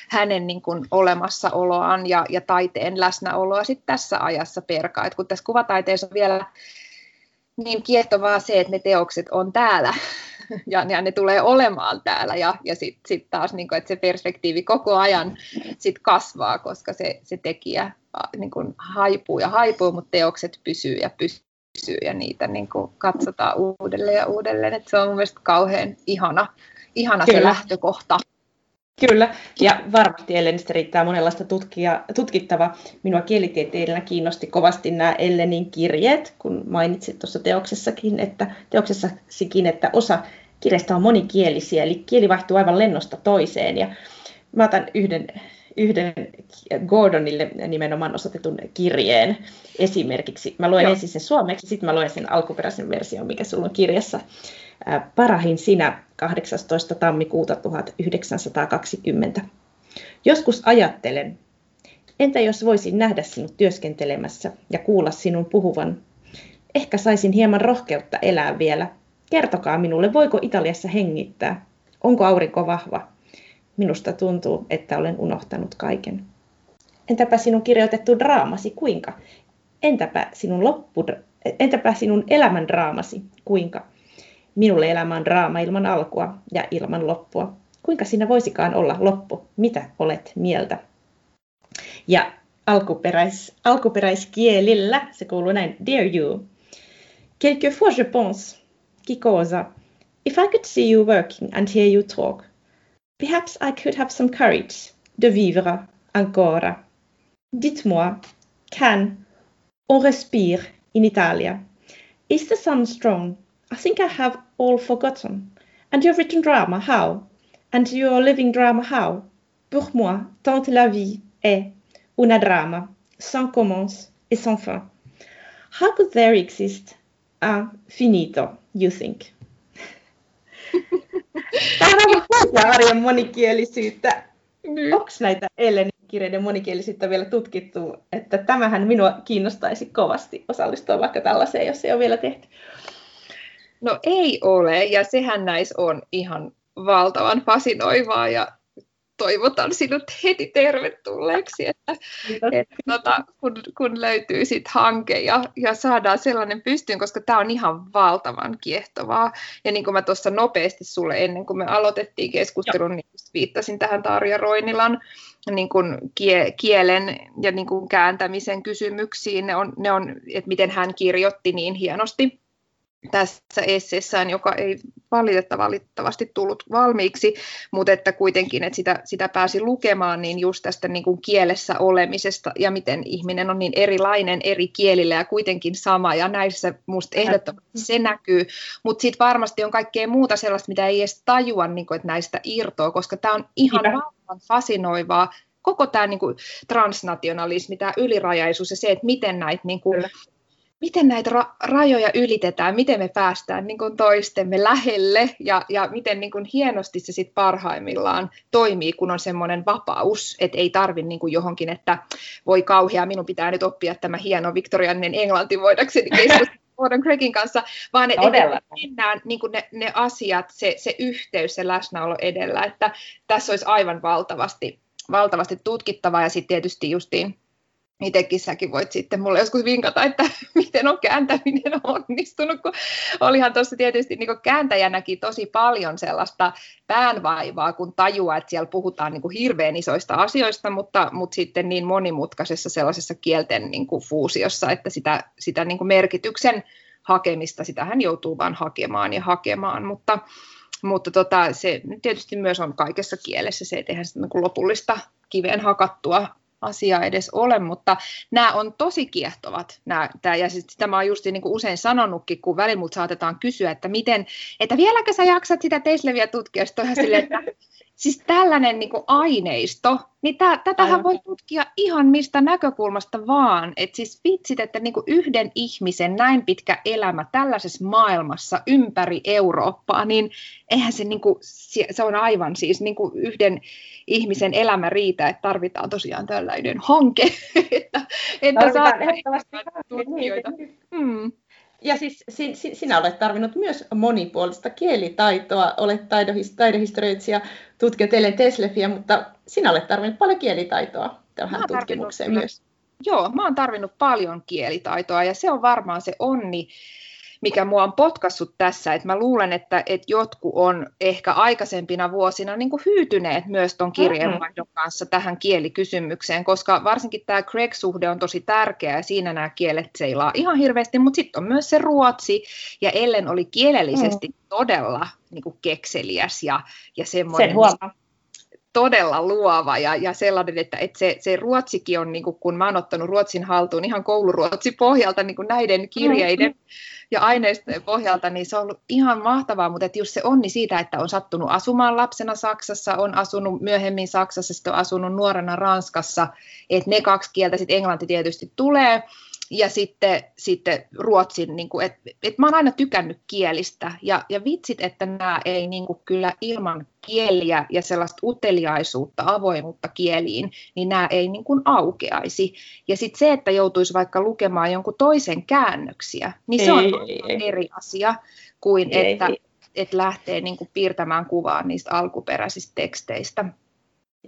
hänen niin kuin olemassaoloaan ja, ja taiteen läsnäoloa sitten tässä ajassa perkaa. Et kun tässä kuvataiteessa on vielä niin kiehtovaa se, että ne teokset on täällä ja, ja ne tulee olemaan täällä ja, ja sitten sit taas niin kuin, että se perspektiivi koko ajan sit kasvaa, koska se, se tekijä niin kuin haipuu ja haipuu, mutta teokset pysyy ja pysyy. Ja niitä niin kuin katsotaan uudelleen ja uudelleen, että se on mun mielestä kauhean ihana, ihana se lähtökohta. Kyllä, ja varmasti Ellenistä riittää monenlaista tutkia, tutkittavaa. Minua kielitieteilijänä kiinnosti kovasti nämä Ellenin kirjeet, kun mainitsit tuossa teoksessakin, että, teoksessakin, että osa kirjasta on monikielisiä, eli kieli vaihtuu aivan lennosta toiseen. Ja mä otan yhden... yhden Gordonille nimenomaan osoitetun kirjeen esimerkiksi. Mä luen Joo. ensin sen suomeksi, sitten mä luen sen alkuperäisen version, mikä sulla on kirjassa. Parahin sinä, kahdeksastoista tammikuuta tuhatyhdeksänsataakaksikymmentä. Joskus ajattelen, entä jos voisin nähdä sinut työskentelemässä ja kuulla sinun puhuvan? Ehkä saisin hieman rohkeutta elää vielä. Kertokaa minulle, voiko Italiassa hengittää? Onko aurinko vahva? Minusta tuntuu, että olen unohtanut kaiken. Entäpä sinun kirjoitettu draamasi, kuinka? Entäpä sinun, loppu, entäpä sinun elämän draamasi, kuinka? Minulle elämä on draama ilman alkua ja ilman loppua. Kuinka sinä voisikaan olla loppu? Mitä olet mieltä? Ja alkuperäis, alkuperäiskielillä se kuuluu näin. Dear you, quelquefois je pense, qui causa, if I could see you working and hear you talk, perhaps I could have some courage de vivre ancora. Dites-moi, can on respire in Italia? Is the sun strong? I think I have all forgotten. And your written drama, how? And your living drama, how? Pour moi, tant la vie est una drama, sans commence et sans fin. How could there exist a finito, you think? Tämä on arjen monikielisyyttä. Onko näitä Ellenin kirjeiden monikielisyyttä vielä tutkittu? Että tämähän minua kiinnostaisi kovasti osallistua vaikka tällaiseen, jos ei ole vielä tehty. No ei ole, ja sehän näissä on ihan valtavan fasinoivaa ja toivotan sinut heti tervetulleeksi, että, että tuota, kun, kun löytyy sit hanke ja, ja saadaan sellainen pystyyn, koska tämä on ihan valtavan kiehtovaa. Ja niin kuin mä tuossa nopeasti sulle ennen kuin me aloitettiin keskustelun, niin viittasin tähän Tarja Roinilan niin kuin kie, kielen ja niin kuin kääntämisen kysymyksiin, ne on, ne on, että miten hän kirjoitti niin hienosti tässä esseessään, joka ei valitettavasti tullut valmiiksi, mutta että kuitenkin että sitä, sitä pääsi lukemaan, niin just tästä niin kuin kielessä olemisesta ja miten ihminen on niin erilainen eri kielillä ja kuitenkin sama, ja näissä musta ehdottomasti se näkyy, mutta sitten varmasti on kaikkea muuta sellaista, mitä ei edes tajua, niin kuin, että näistä irtoaa, koska tämä on ihan valtavan fasinoivaa, koko tämä niin kuin transnationalismi, tämä ylirajaisuus ja se, että miten näitä niin kuin, miten näitä ra- rajoja ylitetään, miten me päästään niin kuin toistemme lähelle ja, ja miten niin kuin hienosti se sit parhaimmillaan toimii, kun on semmoinen vapaus, että ei tarvitse niin kuin johonkin, että voi kauhea, minun pitää nyt oppia tämä hieno viktoriaaninen englanti voidakseni keskustella Gordon Craigin kanssa, vaan että mennään niin kuin ne, ne asiat, se, se yhteys, se läsnäolo edellä, että tässä olisi aivan valtavasti, valtavasti tutkittavaa ja sitten tietysti justiin, itsekin säkin voit sitten mulle joskus vinkata, että miten on kääntäminen onnistunut, kun olihan tuossa tietysti niin kuin kääntäjänäkin tosi paljon sellaista päänvaivaa, kun tajuaa, että siellä puhutaan niin kuin hirveän isoista asioista, mutta, mutta sitten niin monimutkaisessa sellaisessa kielten niin kuin fuusiossa, että sitä, sitä niin kuin merkityksen hakemista, sitähän joutuu vaan hakemaan ja hakemaan, mutta, mutta tota, se tietysti myös on kaikessa kielessä se, että eihän sitä niin kuin lopullista kiveen hakattua asiaa edes ole, mutta nämä on tosi kiehtovat. Nämä, tämä, ja siis sitä mä oon just niin kuin usein sanonutkin, kun välillä mut saatetaan kysyä, että miten, että vieläkö sä jaksat sitä Thesleviä tutkia, silleen, että siis tällainen niin kuin aineisto, niin tä, tätähän Aivan. voi tutkia ihan mistä näkökulmasta vaan, että siis vitsit, että niin kuin yhden ihmisen näin pitkä elämä tällaisessa maailmassa ympäri Eurooppaa, niin eihän se, niin kuin, se on aivan siis niin kuin yhden ihmisen elämä riitä, että tarvitaan tosiaan tällainen hanke, että, että saadaan tutkijoita. Mm. Ja siis sinä olet tarvinnut myös monipuolista kielitaitoa, olet taidehistorioitsija, tutkijat Ellen Thesleffiä, mutta sinä olet tarvinnut paljon kielitaitoa tähän tutkimukseen myös. Joo, mä oon tarvinnut paljon kielitaitoa ja se on varmaan se onni, mikä mua on potkassut tässä, että mä luulen, että, että jotkut on ehkä aikaisempina vuosina niin kuin hyytyneet myös tuon kirjeenvaihdon mm-hmm. kanssa tähän kielikysymykseen, koska varsinkin tämä Craig-suhde on tosi tärkeä ja siinä nämä kielet seilaa ihan hirveästi, mutta sitten on myös se ruotsi ja Ellen oli kielellisesti mm-hmm. todella niin kuin kekseliäs ja, ja semmoinen. Sen huomaa. Todella luova ja, ja sellainen, että, että se, se ruotsikin on, niin kuin, kun mä oon ottanut ruotsin haltuun ihan kouluruotsi pohjalta niin kuin näiden kirjeiden ja aineistojen pohjalta, niin se on ollut ihan mahtavaa, mutta että just se onni siitä, että on sattunut asumaan lapsena Saksassa, on asunut myöhemmin Saksassa, sitten on asunut nuorena Ranskassa, että ne kaksi kieltä, sitten englanti tietysti tulee. Ja sitten, sitten ruotsin, niin kuin, että et mä oon aina tykännyt kielistä ja, ja vitsit, että nämä ei niin kuin, kyllä ilman kieliä ja sellaista uteliaisuutta, avoimuutta kieliin, niin nämä ei niin kuin, aukeaisi. Ja sitten se, että joutuisi vaikka lukemaan jonkun toisen käännöksiä, niin se on ei, ei, eri asia kuin ei, että ei. Et lähtee niin kuin, piirtämään kuvaa niistä alkuperäisistä teksteistä.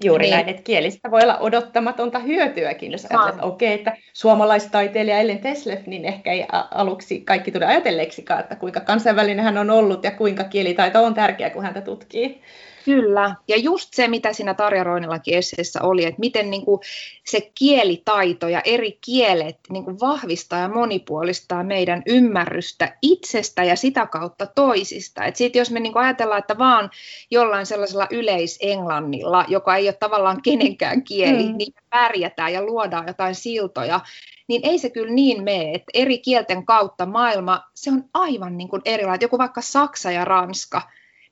Juuri niin. Näin, että kielistä voi olla odottamatonta hyötyäkin, jos ajatellaan, että okei, okay, että suomalaistaiteilija Ellen Thesleff, niin ehkä ei aluksi kaikki tule ajatelleeksikaan, että kuinka kansainvälinen hän on ollut ja kuinka kielitaito on tärkeää, kun häntä tutkii. Kyllä, ja just se, mitä siinä Tarja Roinilankin esseessä oli, että miten niin kuin se kielitaito ja eri kielet niin kuin vahvistaa ja monipuolistaa meidän ymmärrystä itsestä ja sitä kautta toisista. Et sit jos me niin kuin ajatellaan, että vaan jollain sellaisella yleisenglannilla, joka ei ole tavallaan kenenkään kieli, hmm. niin pärjätään ja luodaan jotain siltoja, niin ei se kyllä niin mene, että eri kielten kautta maailma, se on aivan niin kuin erilainen, joku vaikka saksa ja ranska.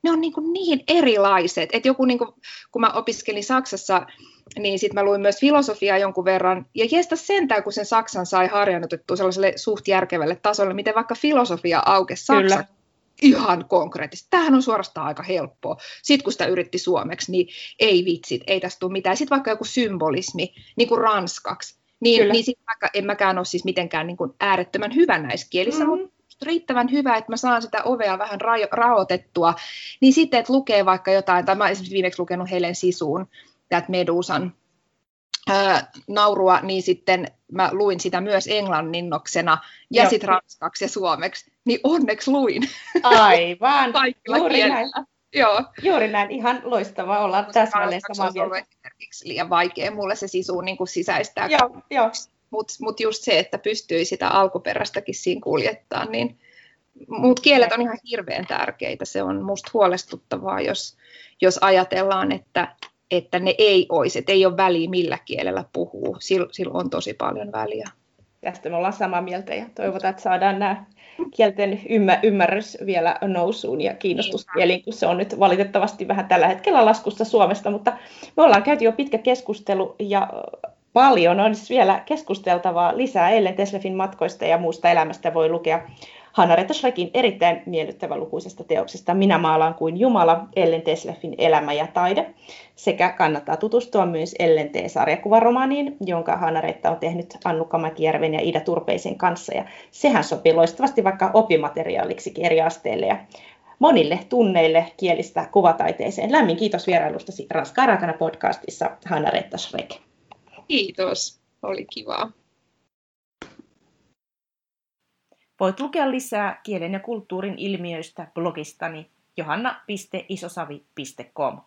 Ne on niin, kuin niin erilaiset, että joku, niin kuin, kun mä opiskelin Saksassa, niin sitten mä luin myös filosofiaa jonkun verran, ja jestä sentään, kun sen Saksan sai harjannutettua sellaiselle suht järkevälle tasolle, miten vaikka filosofia aukesi Saksan ihan konkreettisesti. Tämähän on suorastaan aika helppoa. Sitten kun sitä yritti suomeksi, niin ei vitsit, ei tästä tule mitään. Sitten vaikka joku symbolismi, niin kuin ranskaksi, niin, niin sitten vaikka en mäkään ole siis mitenkään niin kuin äärettömän hyvä näissä kielissä, mm-hmm. mutta riittävän hyvä, että mä saan sitä ovea vähän rajo- raotettua, niin sitten, että lukee vaikka jotain, tai mä olen esimerkiksi viimeksi lukenut Helen Sisuun, täältä Medusan ää, naurua, niin sitten mä luin sitä myös englanninnoksena, ja no. sitten ranskaksi ja suomeksi, niin onneksi luin. Aivan, juuri näin. Joo. Juuri näin, ihan loistavaa olla täsmälleen samaa mieltä. Esimerkiksi liian vaikea mulle se Sisu niin kuin sisäistää. Joo, joo. Mutta mut just se, että pystyy sitä alkuperästäkin siinä kuljettaa, niin mut kielet on ihan hirveän tärkeitä. Se on musta huolestuttavaa, jos, jos ajatellaan, että, että ne ei olisi, että ei ole väliä millä kielellä puhuu. Sillä, sillä on tosi paljon väliä. Tästä me ollaan samaa mieltä ja toivotaan, että saadaan nämä kielten ymmär- ymmärrys vielä nousuun ja kiinnostus kieliin, kun se on nyt valitettavasti vähän tällä hetkellä laskussa Suomesta, mutta me ollaan käyty jo pitkä keskustelu ja paljon on siis vielä keskusteltavaa lisää. Ellen Thesleffin matkoista ja muusta elämästä voi lukea Hanna-Reetta Schreckin erittäin miellyttävän lukuisesta teoksesta Minä maalaan kuin Jumala, Ellen Thesleffin elämä ja taide. Sekä kannattaa tutustua myös Ellen T-sarjakuvaromaaniin, jonka Hanna-Reetta on tehnyt Annukka Mäkijärven ja Ida Turpeisen kanssa. Ja sehän sopii loistavasti vaikka oppimateriaaliksikin eri asteille ja monille tunneille kielistä kuvataiteeseen. Lämmin kiitos vierailustasi Ranskaa Raakana -podcastissa, Hanna-Reetta Schreck. Kiitos, oli kivaa. Voit lukea lisää kielen ja kulttuurin ilmiöistä blogistani johanna piste isosavi piste com.